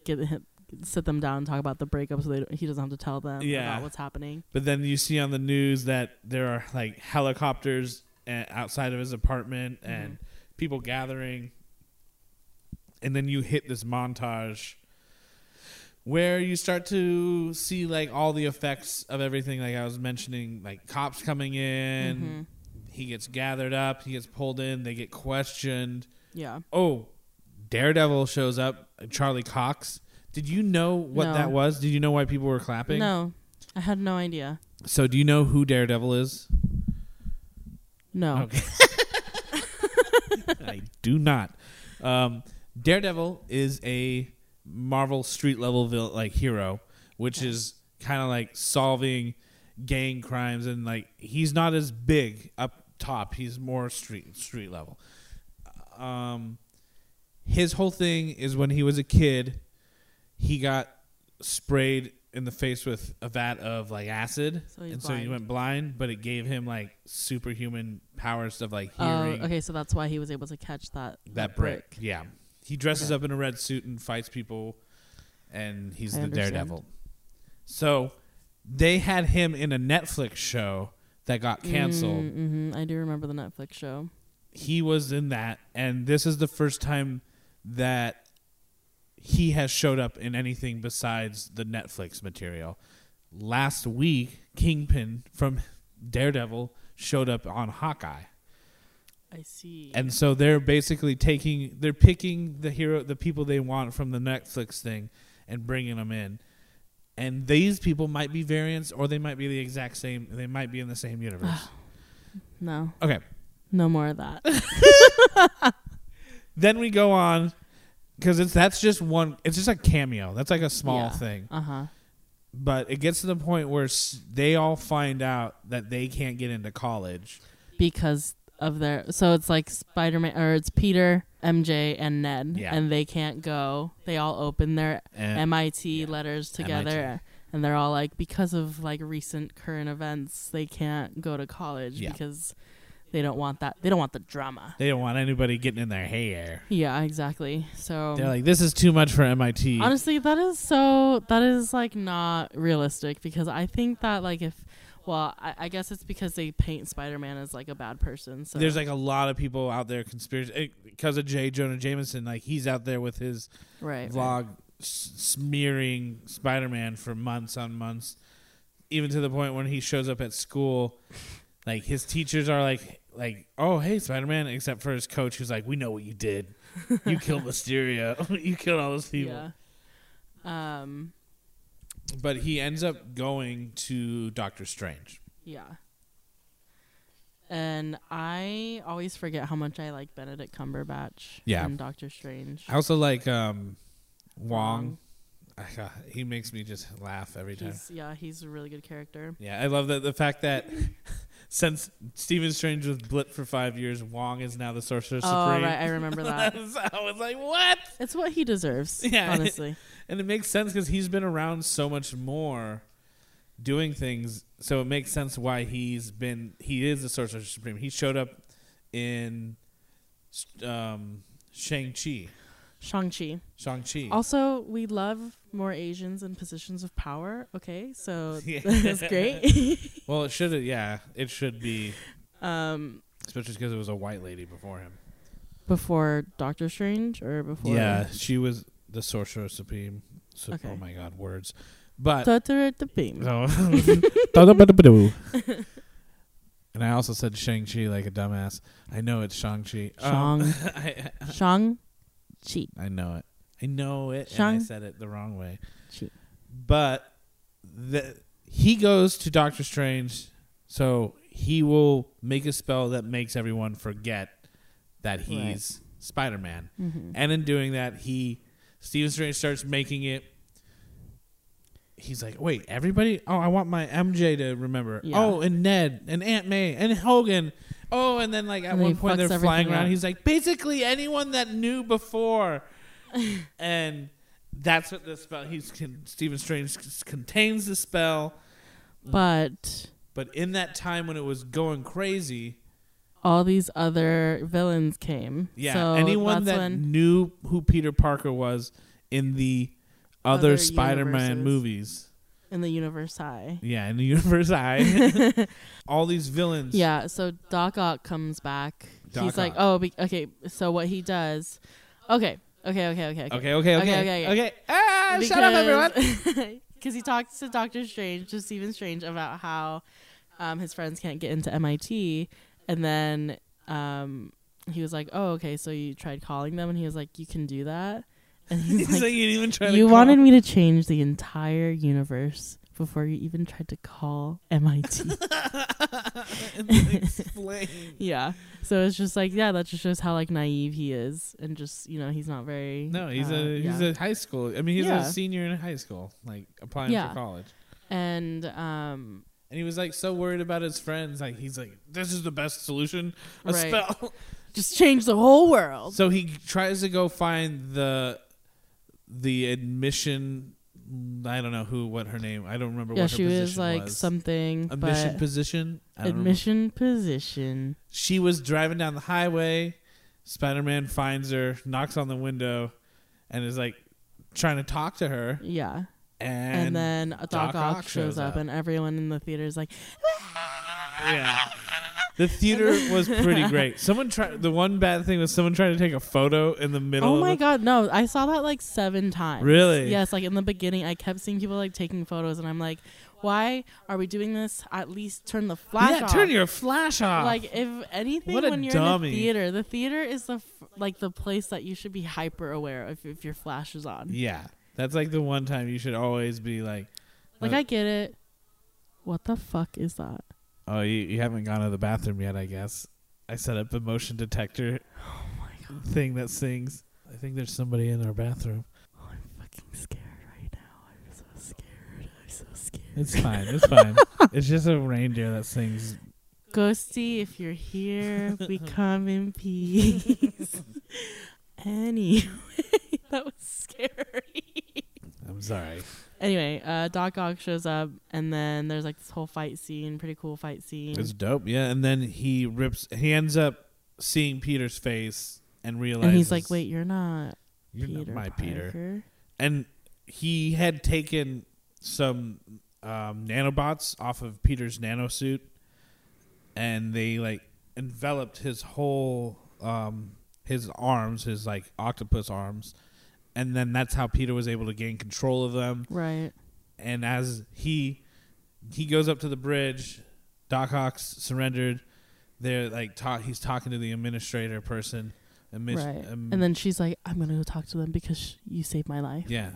sit them down and talk about the breakup so he doesn't have to tell them about what's happening. But then you see on the news that there are, like, helicopters outside of his apartment and people gathering. And then you hit this montage where you start to see, like, all the effects of everything. Like I was mentioning, like, cops coming in. Mm-hmm. He gets gathered up. He gets pulled in. They get questioned. Yeah. Oh, Daredevil shows up. Charlie Cox. Did you know what that was? Did you know why people were clapping? No. I had no idea. So do you know who Daredevil is? No. Okay. I do not. Daredevil is a Marvel street-level hero, which is kind of like solving gang crimes. And, like, he's not as big up top. He's more street level. His whole thing is when he was a kid, he got sprayed in the face with a vat of, like, acid. So he went blind, but it gave him, like, superhuman powers of, like, hearing. Oh, okay, so that's why he was able to catch that brick. Yeah. He dresses up in a red suit and fights people, and he's the Daredevil. So they had him in a Netflix show that got canceled. I do remember the Netflix show. He was in that, and this is the first time that he has showed up in anything besides the Netflix material. Last week, Kingpin from Daredevil showed up on Hawkeye. I see. And so they're basically picking the people they want from the Netflix thing and bringing them in. And these people might be variants or they might be the exact same. They might be in the same universe. No. Okay. No more of that. Then we go on because it's just a cameo. That's like a small thing. Uh-huh. But it gets to the point where they all find out that they can't get into college. Because of their, so it's like Spider-Man, or it's Peter, MJ, and Ned, and they can't go. They all open their MIT letters together, and they're all like, because of like recent current events, they can't go to college because they don't want that. They don't want the drama. They don't want anybody getting in their hair. Yeah, exactly. So they're like, this is too much for MIT. Honestly, that is like not realistic because I think that like if. Well, I guess it's because they paint Spider-Man as, like, a bad person. So there's, like, a lot of people out there, conspiracy, because of J. Jonah Jameson, like, he's out there with his vlog smearing Spider-Man for months on months, even to the point when he shows up at school, like, his teachers are like, oh, hey, Spider-Man, except for his coach who's like, we know what you did. You killed Mysterio. You killed all those people. Yeah. But he ends up going to Doctor Strange. Yeah. And I always forget how much I like Benedict Cumberbatch and Doctor Strange. I also like Wong. He makes me just laugh every time. He's a really good character. Yeah, I love that the fact that since Stephen Strange was blipped for 5 years, Wong is now the Sorcerer Supreme. Oh, right. I remember that. I was like, what? It's what he deserves, honestly. And it makes sense because he's been around so much more doing things, so it makes sense why he is the Sorcerer Supreme. He showed up in Shang-Chi. Also, we love more Asians in positions of power. Okay, so that's great. Well, it should be. Especially because it was a white lady before him. Before Doctor Strange or before? Yeah, she was the Sorcerer Supreme. Okay. Oh my God, words. But and I also said Shang-Chi like a dumbass. I know it's Shang-Chi. Shang-Chi. I know it. Shang-Chi. And I said it the wrong way. Chi. But he goes to Doctor Strange, so he will make a spell that makes everyone forget that he's Spider-Man. Mm-hmm. And in doing that, Stephen Strange starts making it. He's like, wait, everybody? Oh, I want my MJ to remember. Yeah. Oh, and Ned, and Aunt May, and Hogan. Oh, and then like at one point they're flying around. He's like, basically anyone that knew before. And that's what the spell. Stephen Strange contains the spell. But in that time when it was going crazy, all these other villains came. Yeah, so anyone that knew who Peter Parker was in the other Spider-Man movies. In the Universe High. Yeah, in the Universe High. All these villains. Yeah, so Doc Ock comes back. He's like, okay, so what he does. Okay. Ah, shut up, everyone. Because he talks to Doctor Strange, to Stephen Strange, about how his friends can't get into MIT. And then he was like, oh, okay, so you tried calling them? And he was like, you can do that? And he's like, you didn't even try to call. Wanted me to change the entire universe before you even tried to call MIT. Explain. Yeah. So it's just like, that just shows how like naive he is, and just he's not very. No, he's a high school. I mean, he's a senior in high school, like applying for college. And and he was like so worried about his friends, like he's like, this is the best solution, a spell. Just change the whole world. So he tries to go find the admission. I don't know what her name. I don't remember what her position was. Yeah, she was like something. Admission position. Position. She was driving down the highway. Spider-Man finds her, knocks on the window, and is like trying to talk to her. Yeah. And then Doc Ock shows up, and everyone in the theater is like, yeah. The theater was pretty great. The one bad thing was someone tried to take a photo in the middle. Oh my God, no. I saw that like 7 times. Really? Yes, like in the beginning, I kept seeing people like taking photos, and I'm like, why are we doing this? At least turn the flash off. Yeah, turn your flash off. Like, if anything, when you're dummy. In the theater is the place that you should be hyper aware of if your flash is on. Yeah. That's like the one time you should always be like. Like, I get it. What the fuck is that? Oh, you haven't gone to the bathroom yet, I guess. I set up a motion detector thing that sings. I think there's somebody in our bathroom. Oh, I'm fucking scared right now. I'm so scared. It's fine. It's fine. It's just a reindeer that sings. Ghosty, if you're here, we come in peace. Anyway, that was scary. I'm sorry. Anyway, Doc Ock shows up, and then there's like this whole fight scene, pretty cool fight scene. It's dope, yeah. And then he ends up seeing Peter's face and realizes. And he's like, wait, you're not my Peter. And he had taken some nanobots off of Peter's nanosuit, and they like enveloped his whole, his arms, his like octopus arms. And then that's how Peter was able to gain control of them. Right. And as he goes up to the bridge, Doc Ock's surrendered. He's talking to the administrator person And then she's like, I'm going to go talk to them because you saved my life. Yeah.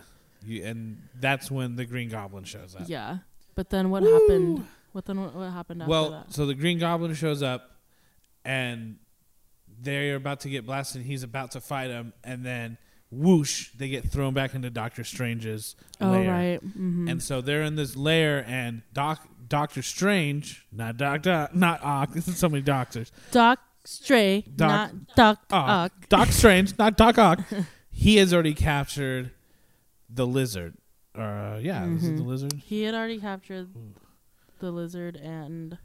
And that's when the Green Goblin shows up. Yeah. But then what happened? What happened after that? Well, so the Green Goblin shows up and they're about to get blasted. He's about to fight him. And then whoosh, they get thrown back into Doctor Strange's lair. Oh, right. Mm-hmm. And so they're in this lair and Doctor Strange, not Ock. This is so many doctors. Doc Strange, not Doc Ock. He has already captured the lizard. This is the lizard. He had already captured the lizard and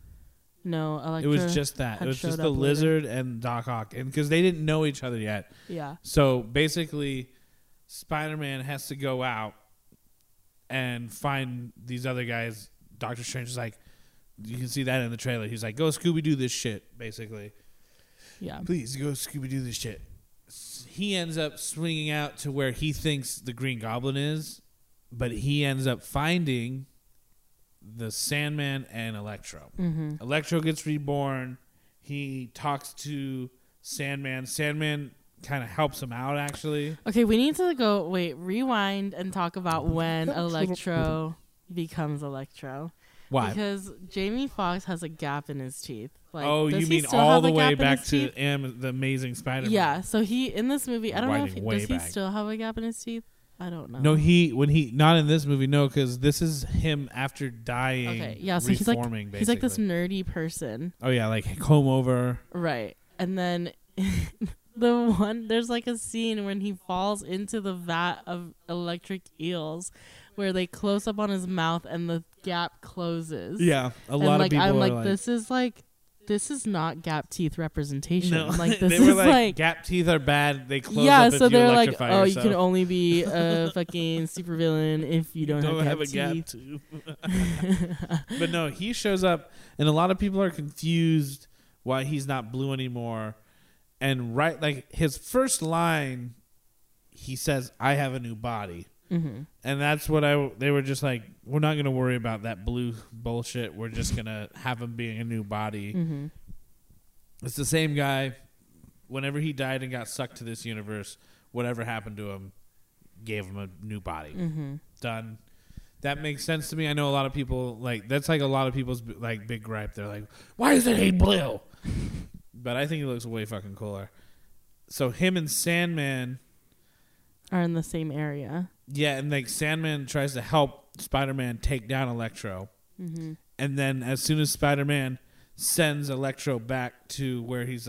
Elektra. It was just that. It was just the lizard and Doc Ock, and because they didn't know each other yet. Yeah. So basically, Spider-Man has to go out and find these other guys. Doctor Strange is like, you can see that in the trailer. He's like, go Scooby-Doo this shit, basically. Yeah. Please go Scooby-Doo this shit. He ends up swinging out to where he thinks the Green Goblin is, but he ends up finding the Sandman and Electro. Mm-hmm. Electro gets reborn. He talks to Sandman. Sandman kind of helps him out, actually. Okay, we need to rewind and talk about when Electro becomes Electro. Why? Because Jamie Foxx has a gap in his teeth. You mean all the way back to the Amazing Spider-Man? Yeah. So he in this movie, I don't know if he still have a gap in his teeth. I don't know. No, not in this movie. No, because this is him after dying. Okay. Yeah. So he's like this nerdy person. Oh yeah, like comb over. Right, and then there's like a scene when he falls into the vat of electric eels, where they close up on his mouth and the gap closes. Yeah, a lot of people are like, this is not gap teeth representation. No. Gap teeth are bad. They close up. Yeah, so they're like, you can only be a fucking supervillain if you don't have a gap tooth. But no, he shows up, and a lot of people are confused why he's not blue anymore. And his first line, he says, "I have a new body," and that's what they were just like, we're not going to worry about that blue bullshit. We're just going to have him being a new body. Mm-hmm. It's the same guy. Whenever he died and got sucked to this universe, whatever happened to him gave him a new body. Mm-hmm. Done. That makes sense to me. I know a lot of people, that's a lot of people's big gripe. They're like, why isn't he blue? But I think he looks way fucking cooler. So him and Sandman are in the same area. Yeah, and Sandman tries to help Spider-Man take down Electro. Mm-hmm. And then as soon as Spider-Man sends Electro back to where he's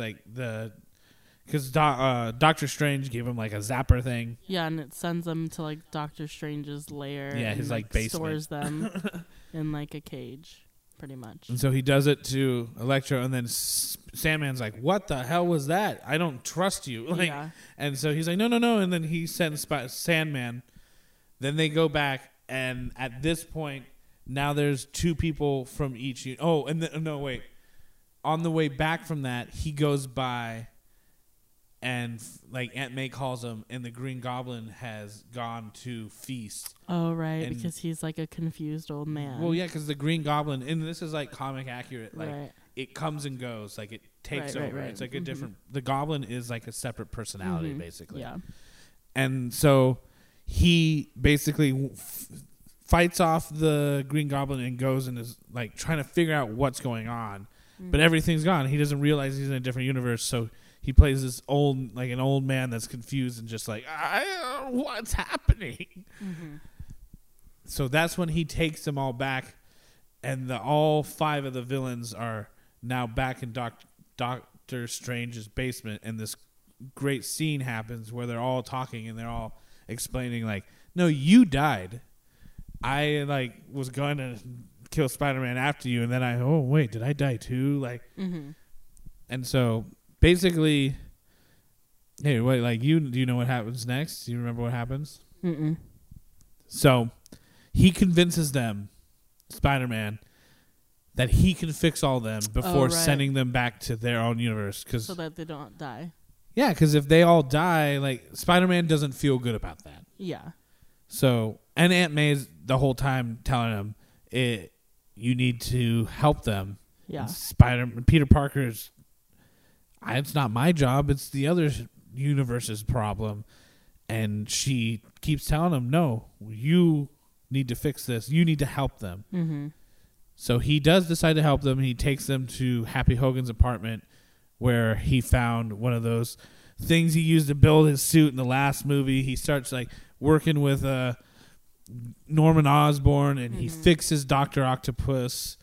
because Doctor Strange gave him a zapper thing. Yeah, and it sends them to Doctor Strange's lair. Yeah, his basement. Stores them in a cage, pretty much. And so he does it to Electro, and then Sandman's like, what the hell was that? I don't trust you. Yeah. And so he's like, no. And then he sends Sandman. Then they go back, and at this point, now there's two people from each. On the way back from that, he goes by, and Aunt May calls him, and the Green Goblin has gone to feast. Oh, right, because he's a confused old man. Well, yeah, because the Green Goblin, and this is comic accurate. It comes and goes. It takes over. Right. It's a different. The Goblin is a separate personality, basically. Yeah, and so he basically fights off the Green Goblin and goes and is trying to figure out what's going on, but everything's gone. He doesn't realize he's in a different universe, so he plays this old, an old man that's confused and just I don't know what's happening. Mm-hmm. So that's when he takes them all back, and all five of the villains are now back in Doctor Strange's basement, and this great scene happens where they're all talking and they're all explaining no, you died. I was going to kill Spider-Man after you, and then wait, did I die too? And so basically, hey, wait, do you know what happens next? Do you remember what happens? Mm-mm. So he convinces them, Spider-Man, that he can fix all them before sending them back to their own universe, so that they don't die. Yeah, because if they all die, Spider-Man doesn't feel good about that. Yeah. So, and Aunt May's the whole time telling him, you need to help them. Yeah. Peter Parker's, it's not my job, it's the other universe's problem. And she keeps telling him, no, you need to fix this. You need to help them. Mm-hmm. So he does decide to help them. He takes them to Happy Hogan's apartment, where he found one of those things he used to build his suit in the last movie. He starts like working with Norman Osborn, and mm-hmm. he fixes Dr. Octopus.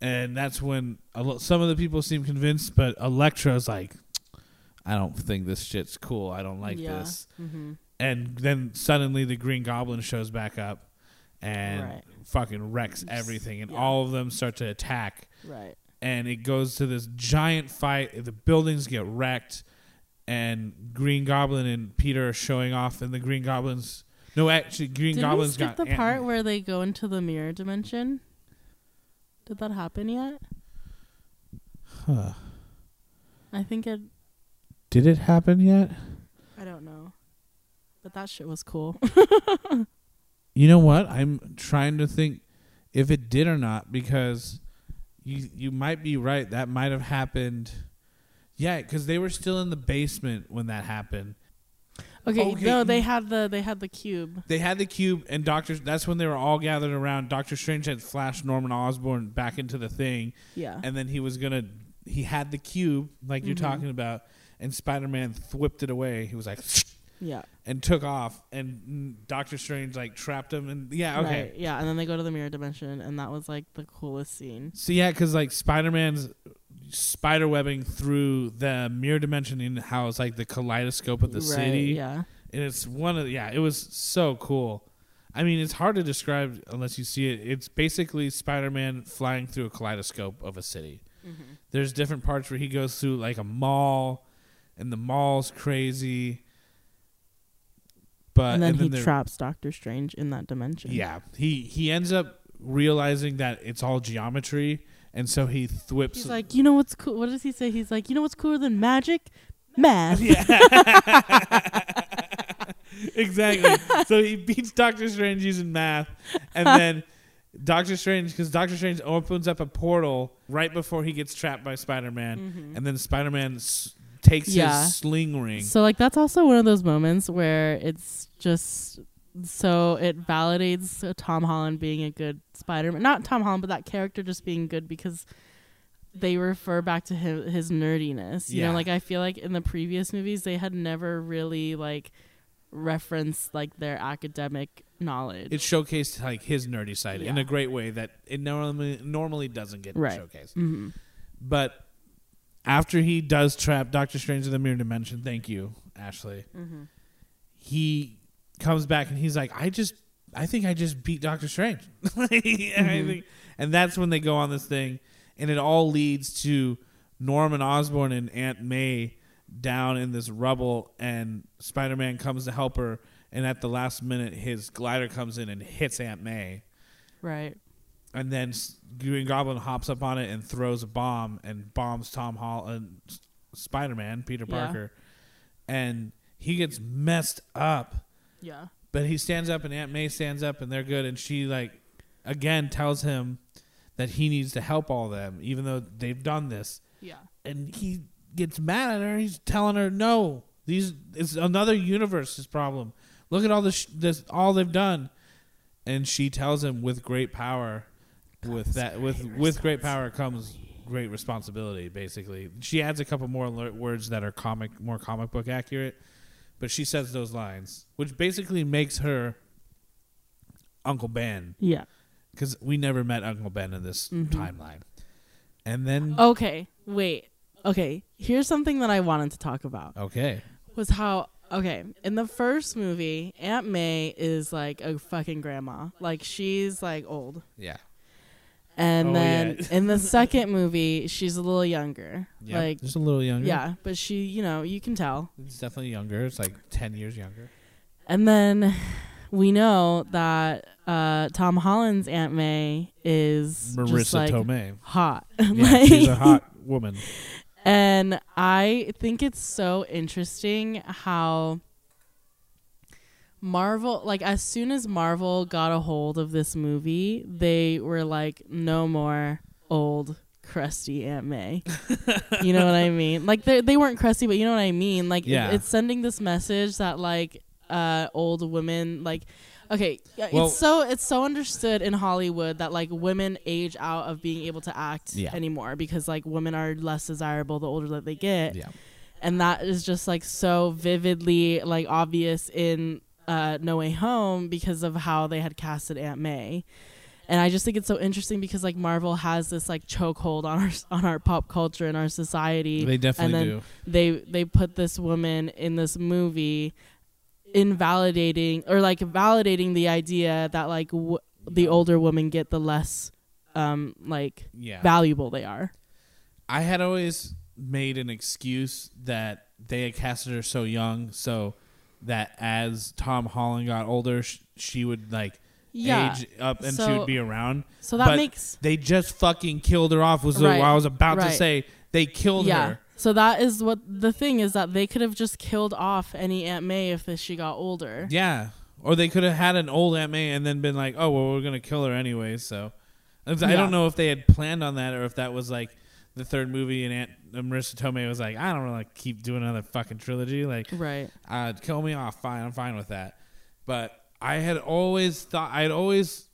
And that's when some of the people seem convinced, but Elektra's like, I don't think this shit's cool. I don't like this. Mm-hmm. And then suddenly the Green Goblin shows back up and fucking wrecks everything. And all of them start to attack. Right. And it goes to this giant fight. The buildings get wrecked. And Green Goblin and Peter are showing off. And the Green Goblin's... No, actually, Green Goblin's got... Did we skip the part where they go into the mirror dimension? Did that happen yet? Huh. I think it... Did it happen yet? I don't know. But that shit was cool. You know what? I'm trying to think if it did or not, because you might be right. That might have happened. Yeah, because they were still in the basement when that happened. Okay, no, they had the cube. They had the cube, and that's when they were all gathered around. Doctor Strange had flashed Norman Osborn back into the thing. Yeah. And then he had the cube, like you're talking about, and Spider-Man whipped it away. He was like... Yeah. And took off, and Doctor Strange like trapped him, and right. Yeah, and then they go to the mirror dimension, and that was like the coolest scene. So yeah, because like Spider-Man's spiderwebbing through the mirror dimension, in how it's like the kaleidoscope of the city. Yeah. And it's it was so cool. I mean, it's hard to describe unless you see it. It's basically Spider-Man flying through a kaleidoscope of a city. Mm-hmm. There's different parts where he goes through like a mall, and the mall's crazy. But, and then he traps Doctor Strange in that dimension. Yeah. He ends up realizing that it's all geometry, and so he thwips. He's like, you know what's cool? What does he say? He's like, you know what's cooler than magic? Math. Yeah. Exactly. So he beats Doctor Strange using math, and then Doctor Strange opens up a portal right before he gets trapped by Spider-Man, and then Spider-Man's... takes his sling ring. So like that's also one of those moments where it's just so it validates Tom Holland being a good Spider-Man. Not Tom Holland, but that character just being good, because they refer back to his nerdiness. You know, like I feel like in the previous movies they had never really like referenced like their academic knowledge. It showcased like his nerdy side in a great way that it normally doesn't get showcased. Mm-hmm. But after he does trap Doctor Strange in the mirror dimension, thank you, Ashley, he comes back and he's like, I think I just beat Doctor Strange. And that's when they go on this thing, and it all leads to Norman Osborn and Aunt May down in this rubble, and Spider-Man comes to help her, and at the last minute his glider comes in and hits Aunt May. Right. And then Green Goblin hops up on it and throws a bomb and bombs Tom Holland, Spider-Man, Peter Parker. And he gets messed up. Yeah. But he stands up, and Aunt May stands up, and they're good. And she, like, again tells him that he needs to help all of them, even though they've done this. Yeah. And he gets mad at her. He's telling her, no, it's another universe's problem. Look at all this all they've done. And she tells him, with great power... With great power comes great responsibility. Basically, she adds a couple more words that are more comic book accurate, but she says those lines, which basically makes her Uncle Ben. Yeah, because we never met Uncle Ben in this timeline. And then, here's something that I wanted to talk about. Okay, was how. Okay, in the first movie, Aunt May is like a fucking grandma. Like she's like old. Yeah. And then in the second movie, she's a little younger. Yeah, like, just a little younger. Yeah, but she, you know, you can tell. It's definitely younger. It's like 10 years younger. And then we know that Tom Holland's Aunt May is Marissa just, like, Tomei. Hot. Yeah, like, she's a hot woman. And I think it's so interesting how Marvel, like, as soon as Marvel got a hold of this movie, they were like, no more old crusty Aunt May. You know what I mean? Like, they weren't crusty, but you know what I mean? Like, yeah. It's sending this message that, like, old women, like, okay, well, it's so understood in Hollywood that, like, women age out of being able to act anymore because, like, women are less desirable the older that they get. Yeah. And that is just, like, so vividly, like, obvious in No Way Home because of how they had casted Aunt May. And I just think it's so interesting because, like, Marvel has this, like, chokehold on our pop culture and our society. They definitely do. They put this woman in this movie invalidating or, like, validating the idea that, like, the older women get the less, like, valuable they are. I had always made an excuse that they had casted her so young so that as Tom Holland got older, she would, like, age up and she would be around. So that makes... They just fucking killed her off was what I was about to say. They killed her. So that is what the thing is, that they could have just killed off any Aunt May if she got older. Yeah. Or they could have had an old Aunt May and then been like, oh, well, we're going to kill her anyway. So I don't know if they had planned on that or if that was like the third movie and Aunt Marissa Tomei was like, I don't really like keep doing another fucking trilogy. Like, kill me off. Fine. I'm fine with that. But I had always thought, I'd always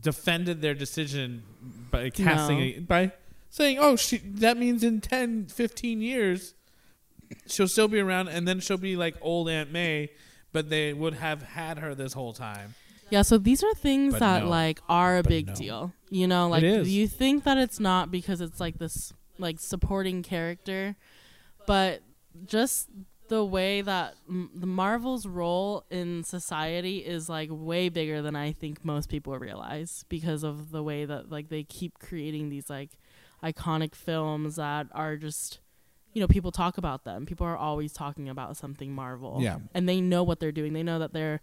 defended their decision by casting by saying, oh, that means in 10, 15 years, she'll still be around and then she'll be like old Aunt May, but they would have had her this whole time. Yeah, so these are things that are a big deal. You know, like, you think that it's not because it's like this like supporting character, but just the way that the Marvel's role in society is like way bigger than I think most people realize because of the way that like they keep creating these like iconic films that are just, you know, people talk about them. People are always talking about something Marvel. Yeah. And they know what they're doing. They know that they're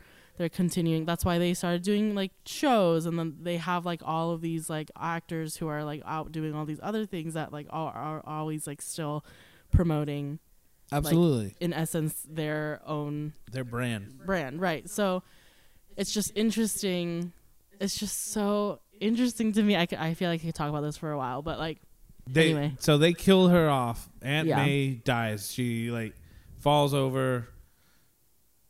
continuing. That's why they started doing like shows, and then they have like all of these like actors who are like out doing all these other things that like are always like still promoting. Absolutely. Like, in essence, their own... Their brand. Brand, right. So it's just interesting. It's just so interesting to me. I feel like I could talk about this for a while, but like... Anyway. So they kill her off. Aunt May dies. She like falls over,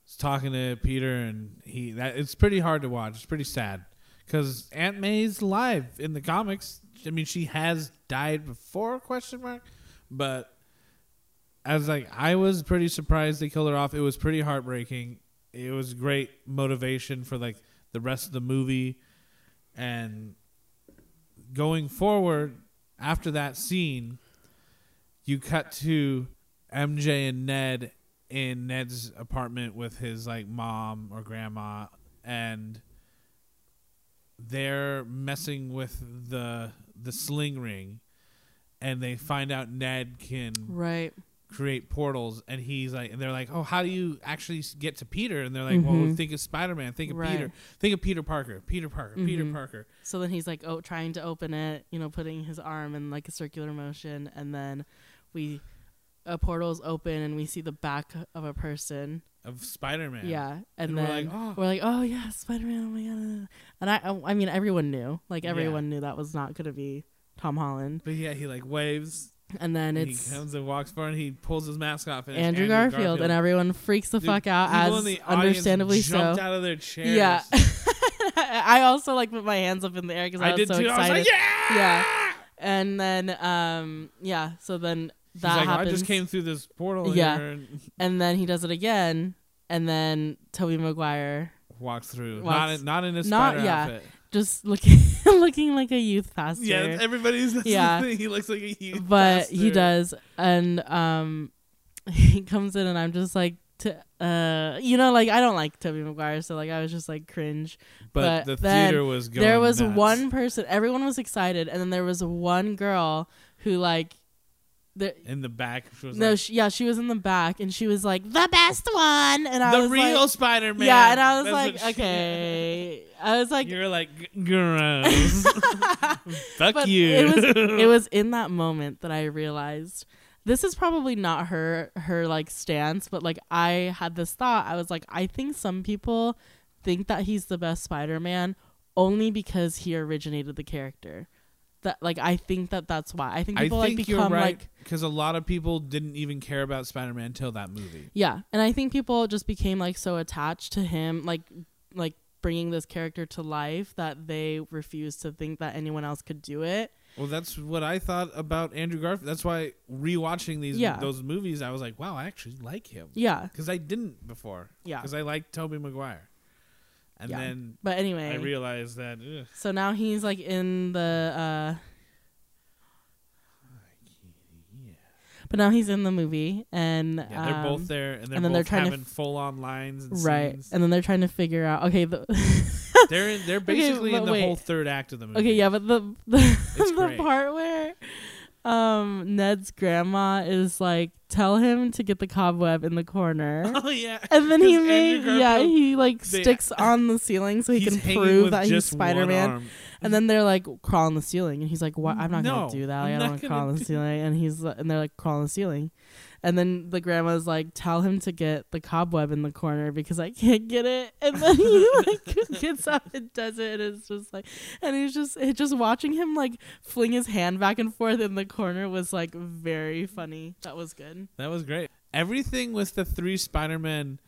is talking to Peter, and it's pretty hard to watch. It's pretty sad because Aunt May's live in the comics. I mean, she has died before, but... I was pretty surprised they killed her off. It was pretty heartbreaking. It was great motivation for like the rest of the movie, and going forward after that scene, you cut to MJ and Ned in Ned's apartment with his like mom or grandma, and they're messing with the sling ring, and they find out Ned can create portals, and he's like, and they're like, oh, how do you actually get to Peter? And they're like, well, think of Spider-Man, think of Peter, think of Peter Parker, Peter Parker. So then he's like, trying to open it, you know, putting his arm in like a circular motion, and then a portal's open, and we see the back of a person of Spider-Man. Yeah, and then we're like, oh yeah, Spider-Man, oh my god. And I mean, everyone knew that was not gonna be Tom Holland. But yeah, he like waves. And then he comes and walks forward, and he pulls his mask off. And Andrew Garfield, and everyone freaks the fuck out, as the understandably so. Jumped out of their chairs. Yeah, I also like put my hands up in the air because I was so excited. I was like, yeah. And then so then that like, happens. I just came through this portal. Yeah, here. And then he does it again, and then Tobey Maguire walks through, not in his spider outfit. Just looking like a youth pastor. Yeah, everybody's the thing. He looks like a youth pastor. But he does. And he comes in, and I'm just like, you know, like, I don't like Tobey Maguire, so like I was just like cringe. But the theater was going There was nuts. One person. Everyone was excited, and then there was one girl who like... in the back? She was she was in the back, and she was like, the best one! And I was like, the real Spider-Man! Yeah, and I was like, okay... I was like... You're like, gross. Fuck you. It was in that moment that I realized, this is probably not her like stance, but like I had this thought. I was like, I think some people think that he's the best Spider-Man only because he originated the character. that, like, I think that that's why. I think people, like, become, like... Because a lot of people didn't even care about Spider-Man until that movie. Yeah, and I think people just became, like, so attached to him, like bringing this character to life, that they refused to think that anyone else could do it. Well, that's what I thought about Andrew Garfield. That's why rewatching those movies, I was like, wow, I actually like him. Yeah. Because I didn't before. Yeah. Because I liked Tobey Maguire. And then, but anyway, I realized that. Ugh. So now he's like in the. But now he's in the movie, and yeah, they're both there, and they're trying having full on lines, and scenes. And then they're trying to figure out. Okay, they're basically in the whole third act of the movie. Okay, yeah, but the part where Ned's grandma is like, tell him to get the cobweb in the corner. Oh yeah. And then he sticks on the ceiling so he can prove that he's Spider-Man. And then they're like, crawl on the ceiling, and he's like, what? I'm not gonna do that. Like, I don't want to crawl on the ceiling. And they're like, crawl on the ceiling. And then the grandma's like, tell him to get the cobweb in the corner because I can't get it. And then he like gets up and does it, and it's just like, and he's just watching him like fling his hand back and forth in the corner was like very funny. That was good. That was great. Everything with the three Spider-Men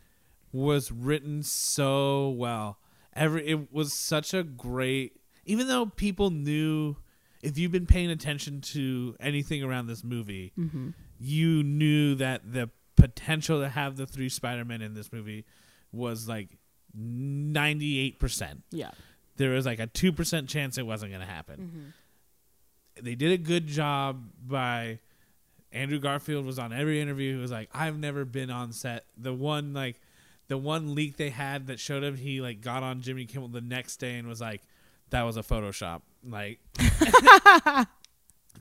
was written so well. It was such a great, even though people knew, if you've been paying attention to anything around this movie, mm-hmm. you knew that the potential to have the three Spider-Men in this movie was like 98%. Yeah. There was like a 2% chance it wasn't going to happen. Mm-hmm. They did a good job by... Andrew Garfield was on every interview. He was like, I've never been on set. The one leak they had that showed him, he like got on Jimmy Kimmel the next day and was like, that was a Photoshop. Like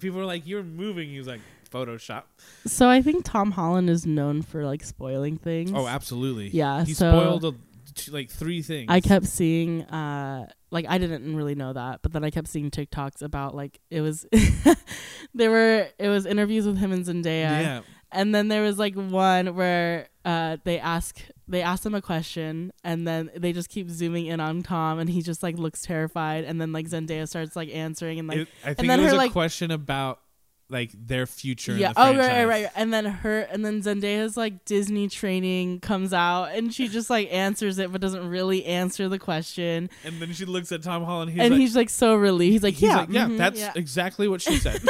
people were like, you're moving. He was like, Photoshop. So I think Tom Holland is known for like spoiling things. Oh, absolutely. Yeah. He spoiled like three things. I kept seeing, like, I didn't really know that, but then I kept seeing TikToks about, like, it was, it was interviews with him and Zendaya. Yeah. And then there was like one where they ask him a question, and then they just keep zooming in on Tom, and he just like looks terrified, and then like Zendaya starts like answering, and like I think it was a question about like their future. Yeah. In the franchise. Right. And then Zendaya's like Disney training comes out, and she just like answers it, but doesn't really answer the question. And then she looks at Tom Holland. He's like so relieved. He's like, yeah, that's exactly what she said.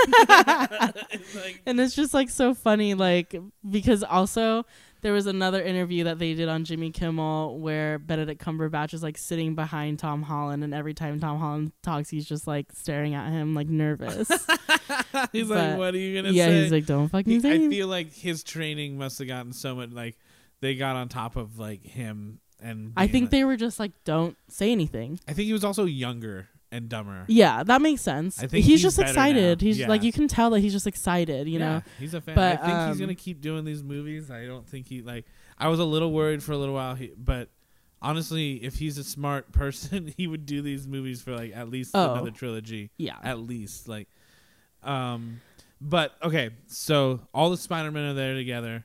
And it's just like so funny, like, because also there was another interview that they did on Jimmy Kimmel where Benedict Cumberbatch is like sitting behind Tom Holland, and every time Tom Holland talks, he's just like staring at him like nervous. He's like, what are you going to say? Yeah, he's like, don't fucking say anything. I feel like his training must have gotten so much, like, they got on top of like him. And I think they were just like, don't say anything. I think he was also younger and dumber. Yeah, that makes sense. I think he's just excited now. He's like, you can tell that he's just excited, you know. He's a fan. But I think he's gonna keep doing these movies. I don't think he like. I was a little worried for a little while, but honestly, if he's a smart person, he would do these movies for like at least another trilogy. Yeah, at least like. But okay, so all the Spider-Men are there together.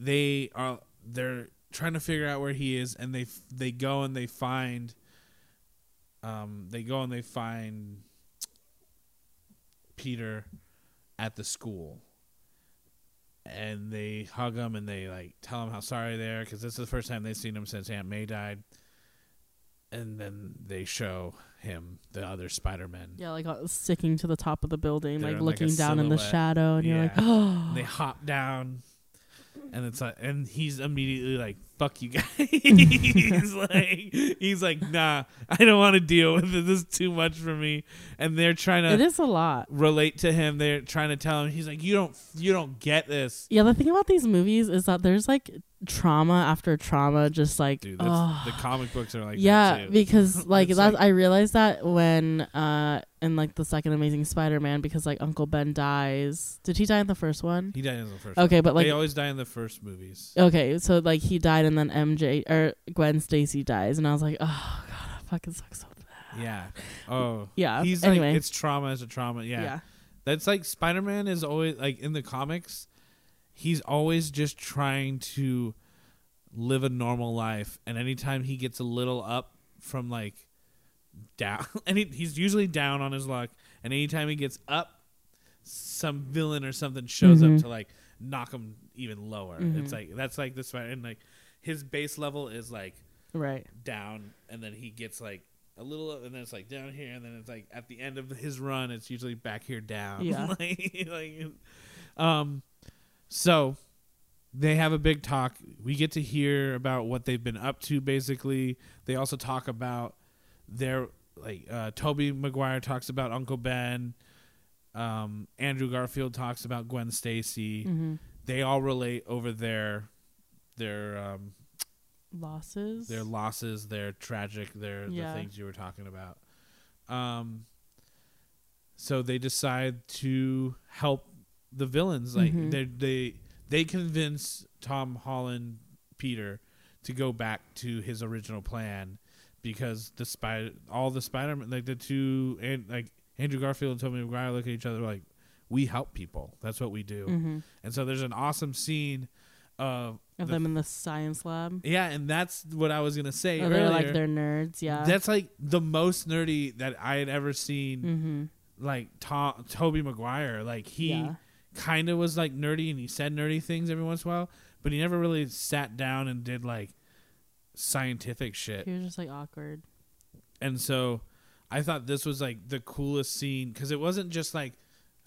They're trying to figure out where he is, and they go and they find Peter at the school, and they hug him, and they like tell him how sorry they are, 'cause this is the first time they've seen him since Aunt May died. And then they show him the other Spider-Man. Yeah, like sticking to the top of the building, they're like looking like down silhouette in the shadow, and you're like, oh. And they hop down, and it's like, and he's immediately like, fuck you guys. he's like, nah, I don't want to deal with it. This is too much for me. And they're trying to, it is a lot, relate to him. They're trying to tell him, he's like, you don't get this. Yeah, the thing about these movies is that there's like trauma after trauma, just like, dude, the comic books are like, yeah, because like that, like, I realized that when in like the second Amazing Spider-Man, because like Uncle Ben dies. Did he die in the first one? He died in the first one. Okay, but like they always die in the first movies. Okay, so like he died, and then MJ or Gwen Stacy dies, and I was like, oh god, that fucking sucks so bad. Yeah. Oh. Yeah. He's anyway. Like, it's trauma as a trauma. Yeah. Yeah. That's like Spider-Man is always like in the comics. He's always just trying to live a normal life, and anytime he gets a little up from like down, and he's usually down on his luck, And anytime he gets up, some villain or something shows up to like knock him even lower. It's like that's like the Spider, and like his base level is like down, and then he gets like a little up, and then it's like down here, and then it's like at the end of his run, it's usually back here down. Yeah. So they have a big talk. We get to hear about what they've been up to. Basically, they also talk about their like Tobey Maguire talks about Uncle Ben. Andrew Garfield talks about Gwen Stacy. They all relate over their losses. Their losses, their tragic, the things you were talking about. So they decide to help the villains. Like they convince Tom Holland Peter to go back to his original plan because all the Spider-Man, like the two, and like Andrew Garfield and Tobey Maguire look at each other like, we help people. That's what we do. And so there's an awesome scene of them in the science lab. Yeah, and that's what I was going to say earlier. They're like, they're nerds, yeah. That's like the most nerdy that I had ever seen, like Tobey Maguire. Like he kind of was like nerdy, and he said nerdy things every once in a while, but he never really sat down and did like scientific shit. He was just like awkward. And so I thought this was like the coolest scene because it wasn't just like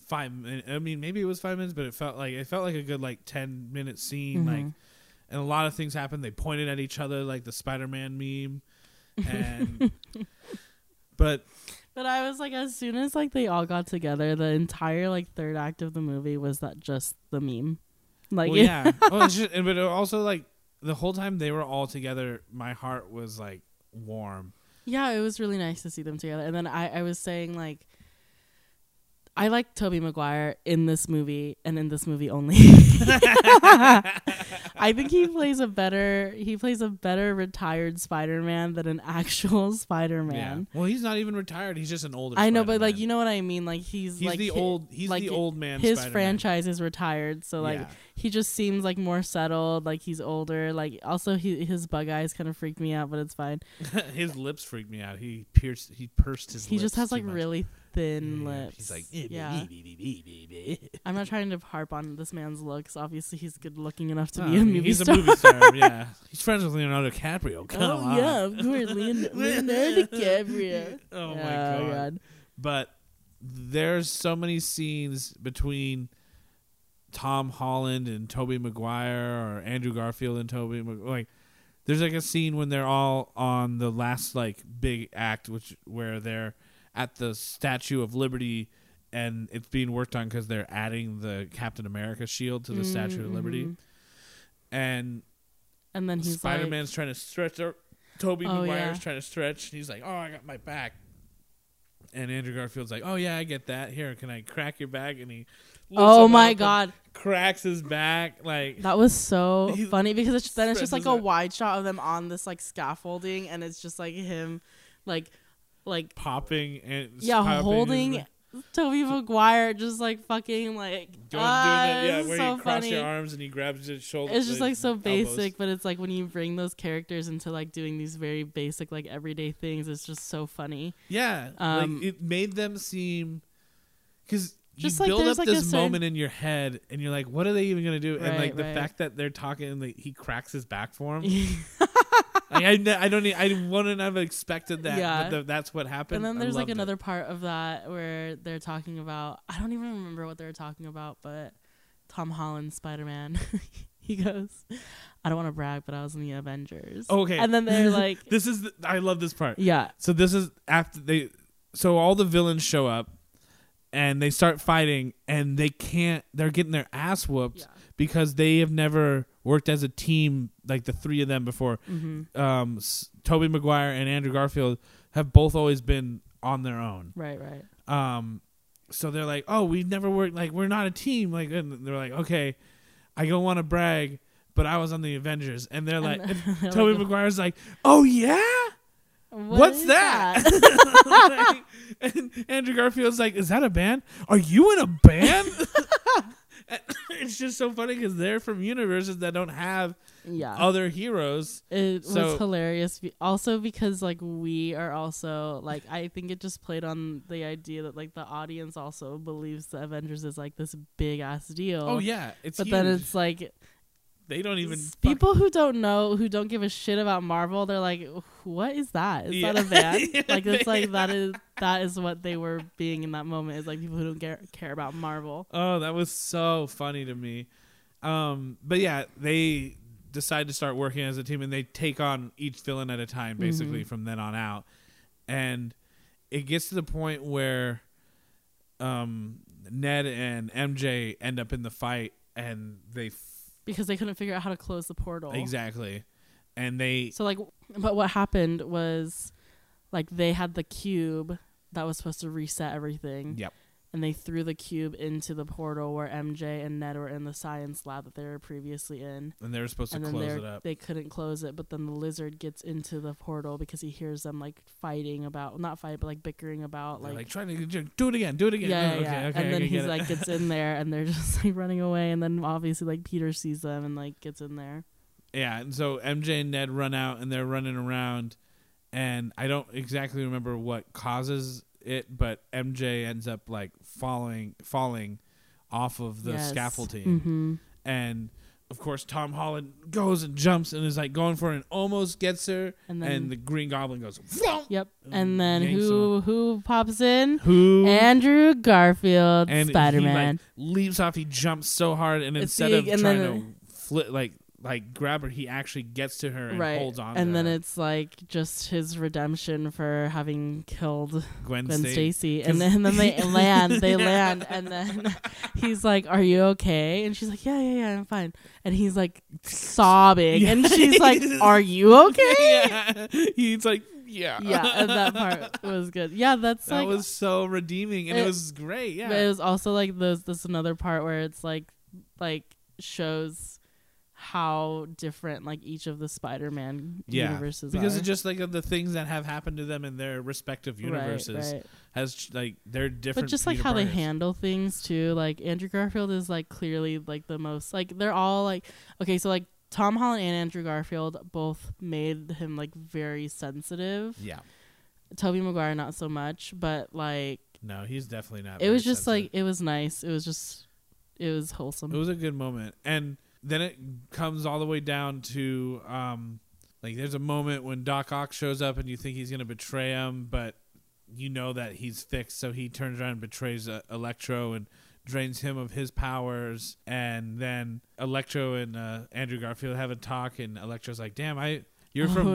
5 minutes. I mean, maybe it was 5 minutes, but it felt like a good like 10-minute scene. Like, and a lot of things happened. They pointed at each other like the Spider-Man meme, and but I was like, as soon as like they all got together, the entire like third act of the movie was that just the meme. Like, well, yeah, well, it's just, but it also like the whole time they were all together, my heart was like warm. Yeah, it was really nice to see them together. And then I was saying, like, I like Tobey Maguire in this movie and in this movie only. I think he plays a better retired Spider-Man than an actual Spider-Man. Yeah. Well, he's not even retired. He's just an older Spider-Man. I know, but, like, you know what I mean? Like, he's the old man Spider-Man. His franchise is retired, so, like, he just seems, like, more settled. Like, he's older. Like, also, his bug eyes kind of freaked me out, but it's fine. His lips freaked me out. He pursed his lips. He just has, like, really thin lips. He's like, I'm not trying to harp on this man's looks. Obviously, he's good looking enough to be a movie star. He's a movie star, yeah. He's friends with Leonardo DiCaprio. Come on. Yeah, of course, Leonardo DiCaprio. Oh, my God. But there's so many scenes between Tom Holland and Tobey Maguire, or Andrew Garfield and Tobey Maguire. Like, there's like a scene when they're all on the last like big act, where they're at the Statue of Liberty, and it's being worked on because they're adding the Captain America shield to the Statue of Liberty, and then he's Spider-Man's like, trying to stretch, or Tobey Maguire's trying to stretch, and he's like, "Oh, I got my back," and Andrew Garfield's like, "Oh yeah, I get that. Here, can I crack your back?" And he, oh my God, cracks his back. Like, that was so funny because it's just like a wide shot of them on this like scaffolding, and it's just like him, like popping and holding Tobey Maguire, just like fucking like doing that, where you cross your arms and he grabs his shoulders. It's just like so basic, but it's like when you bring those characters into like doing these very basic like everyday things, it's just so funny. Yeah, like it made them seem, because just you like build up like this moment in your head, and you're like, what are they even going to do? Right, and like the fact that they're talking and like, he cracks his back for him. Like, I wouldn't have expected that, but that's what happened. And then there's like another part of that where they're talking about, I don't even remember what they were talking about, but Tom Holland's Spider-Man. He goes, I don't want to brag, but I was in the Avengers. Okay. And then they're like, I love this part. Yeah. So this is after so all the villains show up, and they start fighting, and they're getting their ass whooped because they have never worked as a team like the three of them before. Tobey Maguire and Andrew Garfield have both always been on their own. Right. So they're like, oh, we've never worked, like, we're not a team. Like, and they're like, okay, I don't want to brag, but I was on the Avengers. And they're like, and Tobey Maguire's like, oh, yeah? What's that? Like, and Andrew Garfield's like, is that a band? Are you in a band? It's just so funny because they're from universes that don't have other heroes. It was hilarious. Also because like we are also like, I think it just played on the idea that like the audience also believes the Avengers is like this big ass deal. Oh yeah, it's but huge. Then it's like they don't even people who don't know, who don't give a shit about Marvel, they're like, what is that? Is that a van? Like it's like that is what they were being in that moment, is like people who don't care about Marvel. Oh, that was so funny to me. But yeah, they decide to start working as a team and they take on each villain at a time basically from then on out. And it gets to the point where Ned and MJ end up in the fight and they because they couldn't figure out how to close the portal. Exactly. And they but what happened was like they had the cube that was supposed to reset everything. Yep. And they threw the cube into the portal where MJ and Ned were in the science lab that they were previously in. And they were supposed to close it up. They couldn't close it, but then the lizard gets into the portal because he hears them like fighting about, not fight, but like bickering about like trying to do it again. Yeah. Okay, and then he's like gets in there and they're just like running away. And then obviously like Peter sees them and like gets in there. Yeah. And so MJ and Ned run out and they're running around and I don't exactly remember what causes it, but MJ ends up like falling off of the scaffolding, and of course Tom Holland goes and jumps and is like going for it and almost gets her, and the Green Goblin goes and then who pops in? Andrew Garfield, and Spider-Man. He like leaps off, he jumps so hard, and instead of trying to flip like grab her, he actually gets to her and holds on to her. And then it's like just his redemption for having killed Gwen Stacy. And then they land and then he's like, "Are you okay?" And she's like, Yeah, I'm fine. And he's like sobbing and she's like, "Are you okay?" He's like, Yeah, and that part was good. Yeah, that was so redeeming and it was great. Yeah. But it was also like this another part where it's like shows how different like each of the Spider-Man universes because it's just like the things that have happened to them in their respective universes has like they're different, but just like how they handle things too. Like Andrew Garfield is like clearly like the most like they're all like okay, so like Tom Holland and Andrew Garfield both made him like very sensitive. Tobey Maguire not so much, but like no, he's definitely not. It was just sensitive. Like it was nice. It was just it was wholesome. It was a good moment. And then it comes all the way down to like there's a moment when Doc Ock shows up and you think he's going to betray him, but you know that he's fixed. So he turns around and betrays Electro and drains him of his powers. And then Electro and Andrew Garfield have a talk and Electro's like, "Damn, you're from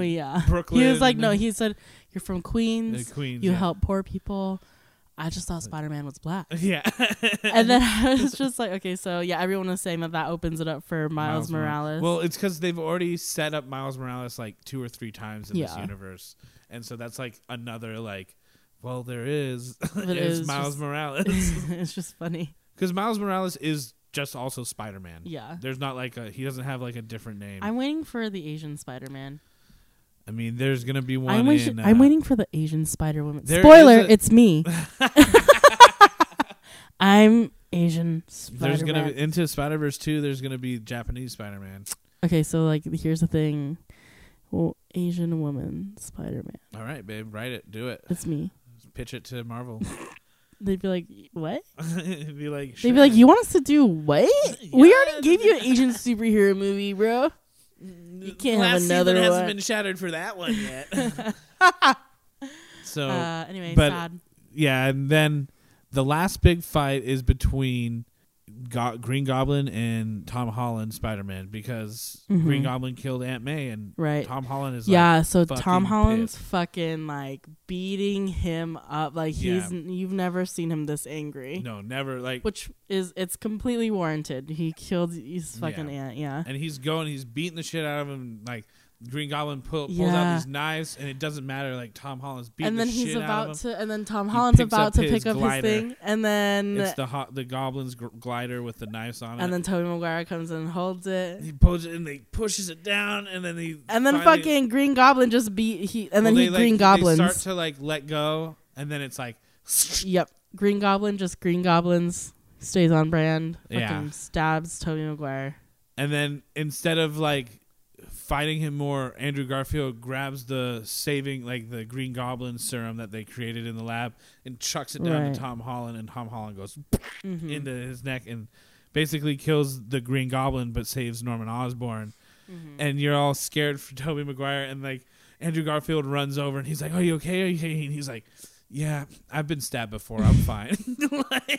Brooklyn." He was like, no, he said, "You're from Queens. You help poor people. I just thought Spider-Man was black." Yeah. And then I was just like, okay, so yeah, everyone was saying that opens it up for Miles Morales. Well, it's because they've already set up Miles Morales like 2 or 3 times in this universe. And so that's like another like, well, there is is Miles Morales. It's just funny. Because Miles Morales is just also Spider-Man. Yeah. There's not like he doesn't have like a different name. I'm waiting for the Asian Spider-Man. I mean, there's going to be one I'm waiting for the Asian Spider-Woman. Spoiler, it's me. I'm Asian Spider-Man. There's going to be into Spider-Verse 2, there's going to be Japanese Spider-Man. Okay, so like here's the thing. Well, Asian woman Spider-Man. All right, babe, write it. Do it. It's me. Pitch it to Marvel. They'd be like, "What?" They'd be like, sure. They'd be like, "You want us to do what? Yeah. We already gave you an Asian superhero movie, bro. You can't have another one. Hasn't been shattered for that one yet." So anyway, sad. Yeah, and then the last big fight is between Green Goblin and Tom Holland Spider-Man because Green Goblin killed Aunt May and Tom Holland is so Tom Holland's pissed. Fucking like beating him up like he's you've never seen him this angry. No, never. Like which is it's completely warranted. He killed his fucking aunt. Yeah, and he's beating the shit out of him. Like Green Goblin pulls out these knives and it doesn't matter. Like Tom Holland's beating the shit out of him. And then Tom Holland's about to pick up his thing. And then it's the Goblin's glider with the knives on it. And then Tobey Maguire comes in and holds it. He pulls it and he pushes it down. And then fucking Green Goblin just Green Goblins. They start to like let go. And then it's like, Green Goblin just Green Goblins Stays on brand. Fucking stabs Tobey Maguire. And then instead of like fighting him more, Andrew Garfield grabs the saving, like the Green Goblin serum that they created in the lab, and chucks it down to Tom Holland, and Tom Holland goes into his neck and basically kills the Green Goblin, but saves Norman Osborn. And you're all scared for Tobey Maguire, and like Andrew Garfield runs over and he's like, "Are you okay? Are you okay?" And he's like, "Yeah, I've been stabbed before. I'm fine."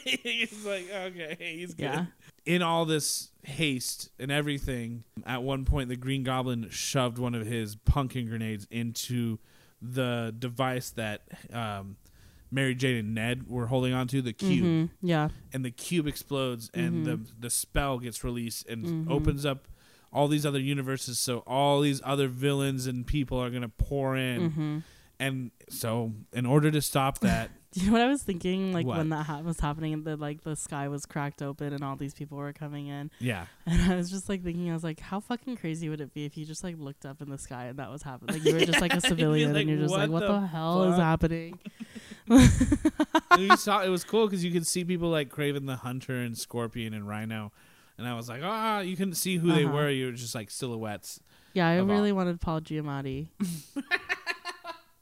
He's like, "Okay, he's good." Yeah. In all this haste and everything, at one point the Green Goblin shoved one of his pumpkin grenades into the device that Mary Jane and Ned were holding onto, the cube. Yeah. And the cube explodes, and the spell gets released and opens up all these other universes, so all these other villains and people are going to pour in. And so in order to stop that... You know what I was thinking? Like, when that was happening, and the sky was cracked open and all these people were coming in. Yeah. And I was just like thinking, I was like, how fucking crazy would it be if you just like looked up in the sky and that was happening? Like, you were just like a civilian, and you're just like, what the hell is happening? You saw, it was cool because you could see people like Kraven the Hunter and Scorpion and Rhino. And I was like, you couldn't see who they were. You were just like silhouettes. Yeah, I really wanted Paul Giamatti.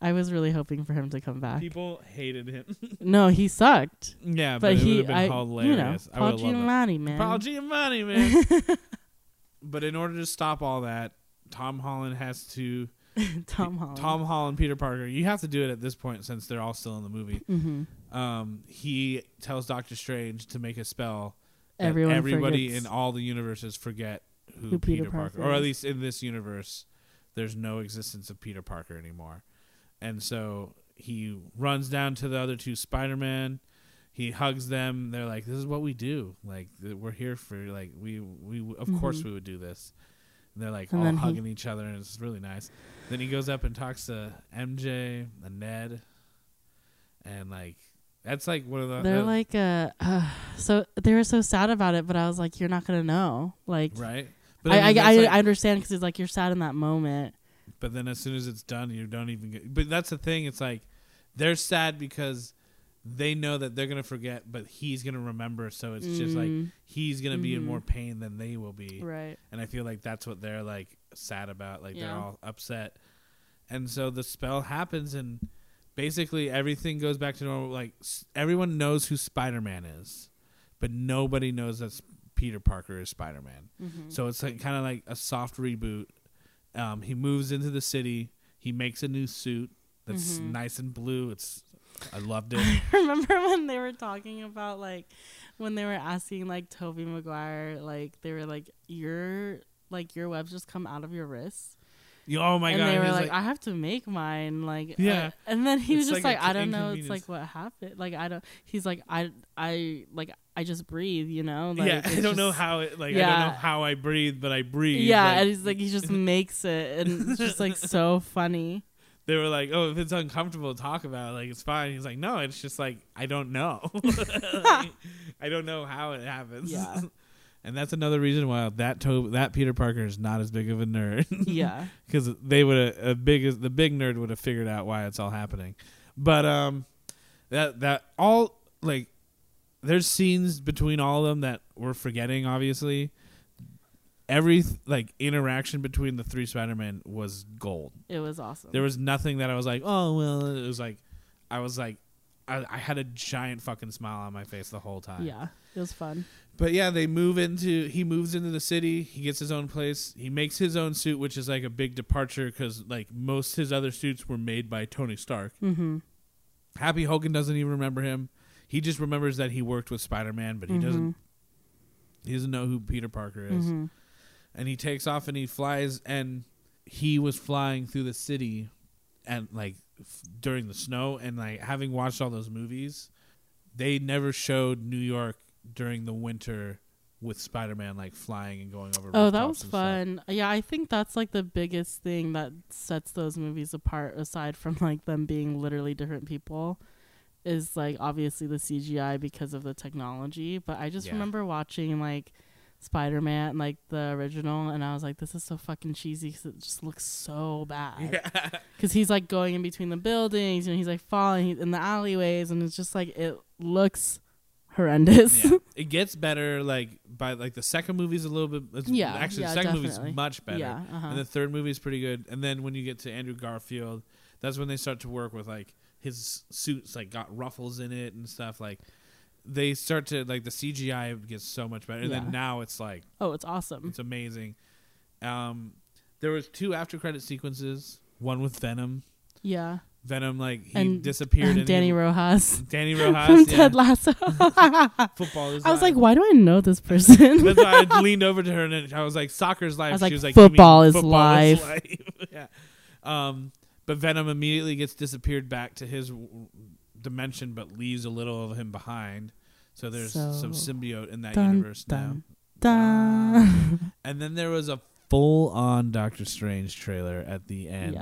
I was really hoping for him to come back. People hated him. No, he sucked. Yeah, but he would have been hilarious. You know, Paul Giamatti, man. Paul Giamatti, man. But in order to stop all that, Tom Holland has to... Tom Holland, Peter Parker. You have to do it at this point since they're all still in the movie. He tells Doctor Strange to make a spell that everybody in all the universes forget who Peter Parker is. Or at least in this universe, there's no existence of Peter Parker anymore. And so he runs down to the other two Spider-Man. He hugs them. They're like, "This is what we do. Like, we're here for, like, we of course we would do this." And they're like all hugging each other, and it's really nice. Then he goes up and talks to MJ and Ned, and like that's like one of the. They're like, so they were so sad about it, but I was like, "You're not gonna know, like, right?" But I understand, because it's like you're sad in that moment. But then as soon as it's done, you don't even get... But that's the thing. It's like they're sad because they know that they're going to forget, but he's going to remember. So it's just like he's going to be in more pain than they will be. Right. And I feel like that's what they're like sad about. Like they're all upset. And so the spell happens, and basically everything goes back to normal. Like everyone knows who Spider-Man is, but nobody knows that Peter Parker is Spider-Man. So it's like kind of like a soft reboot. He moves into the city. He makes a new suit that's nice and blue. I loved it. I remember when they were talking about, like, when they were asking, like, Tobey Maguire, like, they were like, your webs just come out of your wrists. Oh, my God. And they were like, I have to make mine. Like, yeah. And then he was just like, I don't know. It's like, what happened? Like, I don't, he's like, I just breathe, you know? Like, yeah, I don't know how it, like, I don't know how I breathe, but I breathe. Yeah, like, and he's like, he just makes it, and it's just, like, so funny. They were like, oh, if it's uncomfortable, talk about it. Like, it's fine. He's like, no, it's just, like, I don't know. Like, I don't know how it happens. Yeah. And that's another reason why that Peter Parker is not as big of a nerd. Yeah. Because they would have, the big nerd would have figured out why it's all happening. But that all, like, there's scenes between all of them that we're forgetting, obviously. Every, like, interaction between the three Spider-Men was gold. It was awesome. There was nothing that I was like, oh, well, it was like, I had a giant fucking smile on my face the whole time. Yeah, it was fun. But yeah, he moves into the city. He gets his own place. He makes his own suit, which is like a big departure because like most his other suits were made by Tony Stark. Happy Hogan doesn't even remember him. He just remembers that he worked with Spider-Man, but he doesn't know who Peter Parker is. And he takes off and he flies, and he was flying through the city and like during the snow, and like having watched all those movies, they never showed New York during the winter with Spider-Man like flying and going over. Oh, that was fun. Stuff. Yeah, I think that's like the biggest thing that sets those movies apart, aside from like them being literally different people, is like obviously the CGI because of the technology. But I just remember watching like Spider-Man, like the original, and I was like, this is so fucking cheesy because it just looks so bad. Because he's like going in between the buildings, and he's like falling in the alleyways, and it's just like it looks horrendous. Yeah. It gets better, like by like the second movie's a little bit. Actually, the second movie's much better, and the third movie's pretty good. And then when you get to Andrew Garfield, that's when they start to work with like his suits, like got ruffles in it and stuff. Like they start to like the CGI gets so much better. And then now it's like, oh, it's awesome. It's amazing. There was 2 after credit sequences. One with Venom. Yeah. Venom, like he disappeared. And Danny Rojas from Ted Lasso. Football is life. I was like, why do I know this person? That's why I leaned over to her and I was like, soccer's life. I was like, she was like, football is life. Yeah. But Venom immediately gets disappeared back to his dimension, but leaves a little of him behind. So there's some symbiote in that universe now. And then there was a full-on Doctor Strange trailer at the end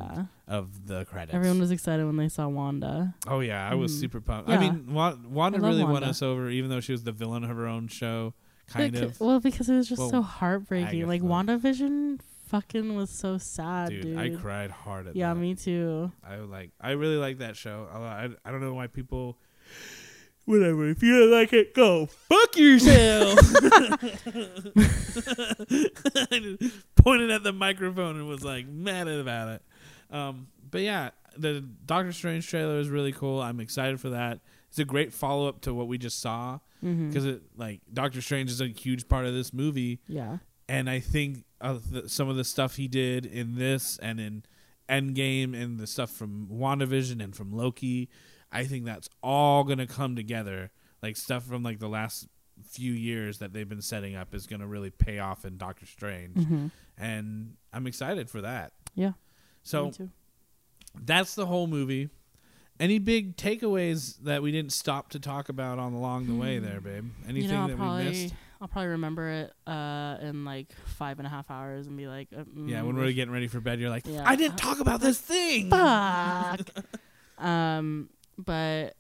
of the credits. Everyone was excited when they saw Wanda. Oh, yeah. I was super pumped. Yeah. I mean, Wanda really won us over, even though she was the villain of her own show, kind of. Well, because it was just so heartbreaking. Like, WandaVision fucking was so sad, dude. I cried hard at that. Yeah, me too. I really like that show. I don't know why people... Whatever, if you don't like it, go fuck yourself. I just pointed at the microphone and was like mad about it. But yeah, the Doctor Strange trailer is really cool. I'm excited for that. It's a great follow up to what we just saw because Doctor Strange is a huge part of this movie. Yeah, and I think some of the stuff he did in this and in Endgame and the stuff from WandaVision and from Loki. I think that's all going to come together. Like stuff from like the last few years that they've been setting up is going to really pay off in Doctor Strange. And I'm excited for that. Yeah. So that's the whole movie. Any big takeaways that we didn't stop to talk about along the way there, babe? Anything we missed? I'll probably remember it in like 5.5 hours and be like... Yeah, when we're getting ready for bed, you're like, I didn't talk about this thing! Fuck! But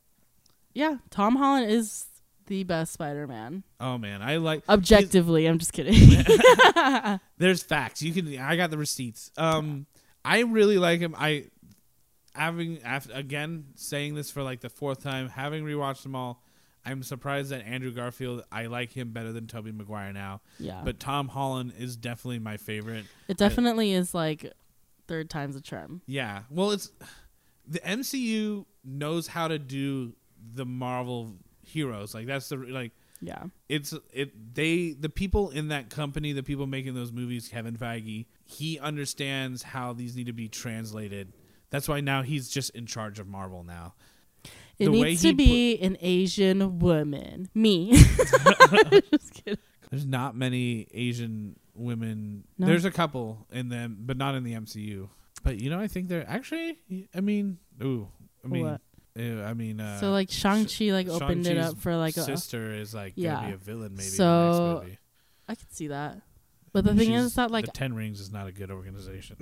yeah, Tom Holland is the best Spider-Man. Oh man, objectively. I'm just kidding. There's facts. I got the receipts. I really like him. Again, saying this for like the 4th time, having rewatched them all, I'm surprised that Andrew Garfield, I like him better than Tobey Maguire now. Yeah. But Tom Holland is definitely my favorite. It definitely is like 3rd time's a charm. Yeah. Well, it's the MCU knows how to do the Marvel heroes. Like that's the people in that company, the people making those movies, Kevin Feige, he understands how these need to be translated. That's why now he's just in charge of Marvel now. It needs to be an Asian woman. Me. Just kidding. There's not many Asian women. No. There's a couple in them, but not in the MCU. But I think they're actually, so like Shang-Chi opened it up for like sister is like gonna be a villain maybe in the next movie. I could see that. But the thing is that the Ten Rings is not a good organization.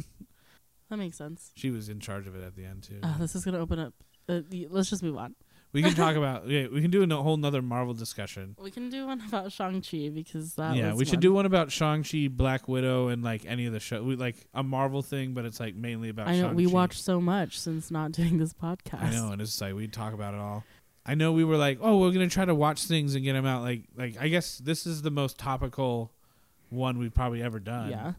That makes sense. She was in charge of it at the end too. This is gonna open up. Let's just move on. We can talk about we can do a whole nother Marvel discussion. We can do one about Shang-Chi because should do one about Shang-Chi, Black Widow, and like any of the show. We like a Marvel thing, but it's like mainly about Shang-Chi. I know we watched so much since not doing this podcast. I know, and it's like we talk about it all. I know we were like, we're gonna try to watch things and get them out. Like I guess this is the most topical one we've probably ever done. Yeah,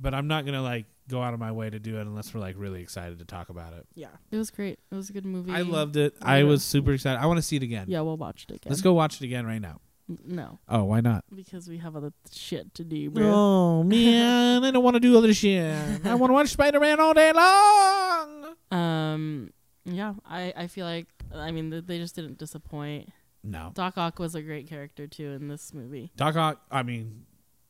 but I'm not gonna go out of my way to do it unless we're really excited to talk about it. Yeah, it was great. It was a good movie. I loved it. I was super excited. I want to see it again. Yeah, we'll watch it again. Let's go watch it again right now. No. Oh, why not? Because we have other shit to do, bro. Oh man, I don't want to do other shit. I want to watch Spider-Man all day long. Yeah, I feel like they just didn't disappoint. No. Doc Ock was a great character too in this movie. Doc Ock,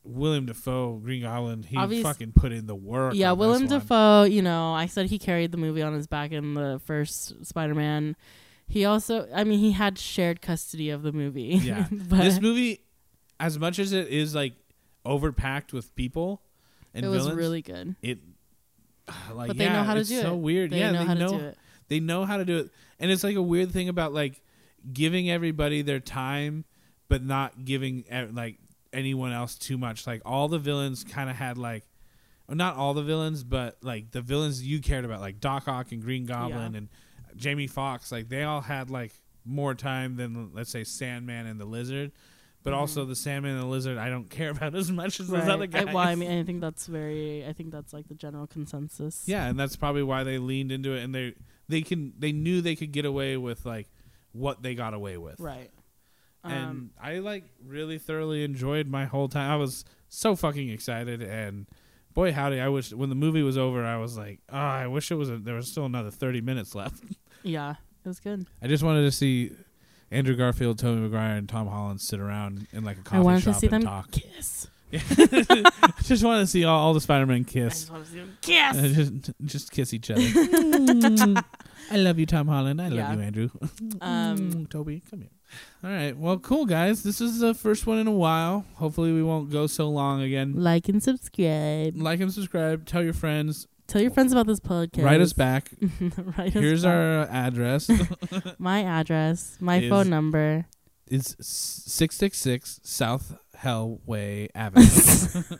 Willem Dafoe, Green Goblin, he fucking put in the work. Yeah, Willem Dafoe, I said he carried the movie on his back in the first Spider-Man. He also, he had shared custody of the movie. Yeah. This movie, as much as it is overpacked with people and villains, it was really good. But they know how to do it. It's so weird. Yeah, they know how to do it. They know how to do it. And it's a weird thing about giving everybody their time, but not giving anyone else too much. All the villains kind of had not all the villains, but the villains you cared about, Doc Ock and Green Goblin and Jamie Foxx, they all had more time than, let's say, Sandman and the Lizard. But also the Sandman and the Lizard, I don't care about as much as those other guys. I think that's like the general consensus. Yeah, and that's probably why they leaned into it, and they knew they could get away with like what they got away with. Right. And I really thoroughly enjoyed my whole time. I was so fucking excited, and boy howdy, I wish when the movie was over, I was like, oh, I wish there was still another 30 minutes left. Yeah, it was good. I just wanted to see Andrew Garfield, Tobey Maguire, and Tom Holland sit around in like a coffee shop and talk. I wanted to see them kiss. Yeah. I just wanted to see all the Spider-Man kiss. I just wanted to see them kiss. Just kiss each other. I love you, Tom Holland. I love you, Andrew. Toby, come here. All right. Well, cool, guys. This is the first one in a while. Hopefully we won't go so long again. Like and subscribe. Tell your friends. Tell your friends about this podcast. Write us back. Here's our address. My address. Phone number. It's 666 South Hellway Avenue.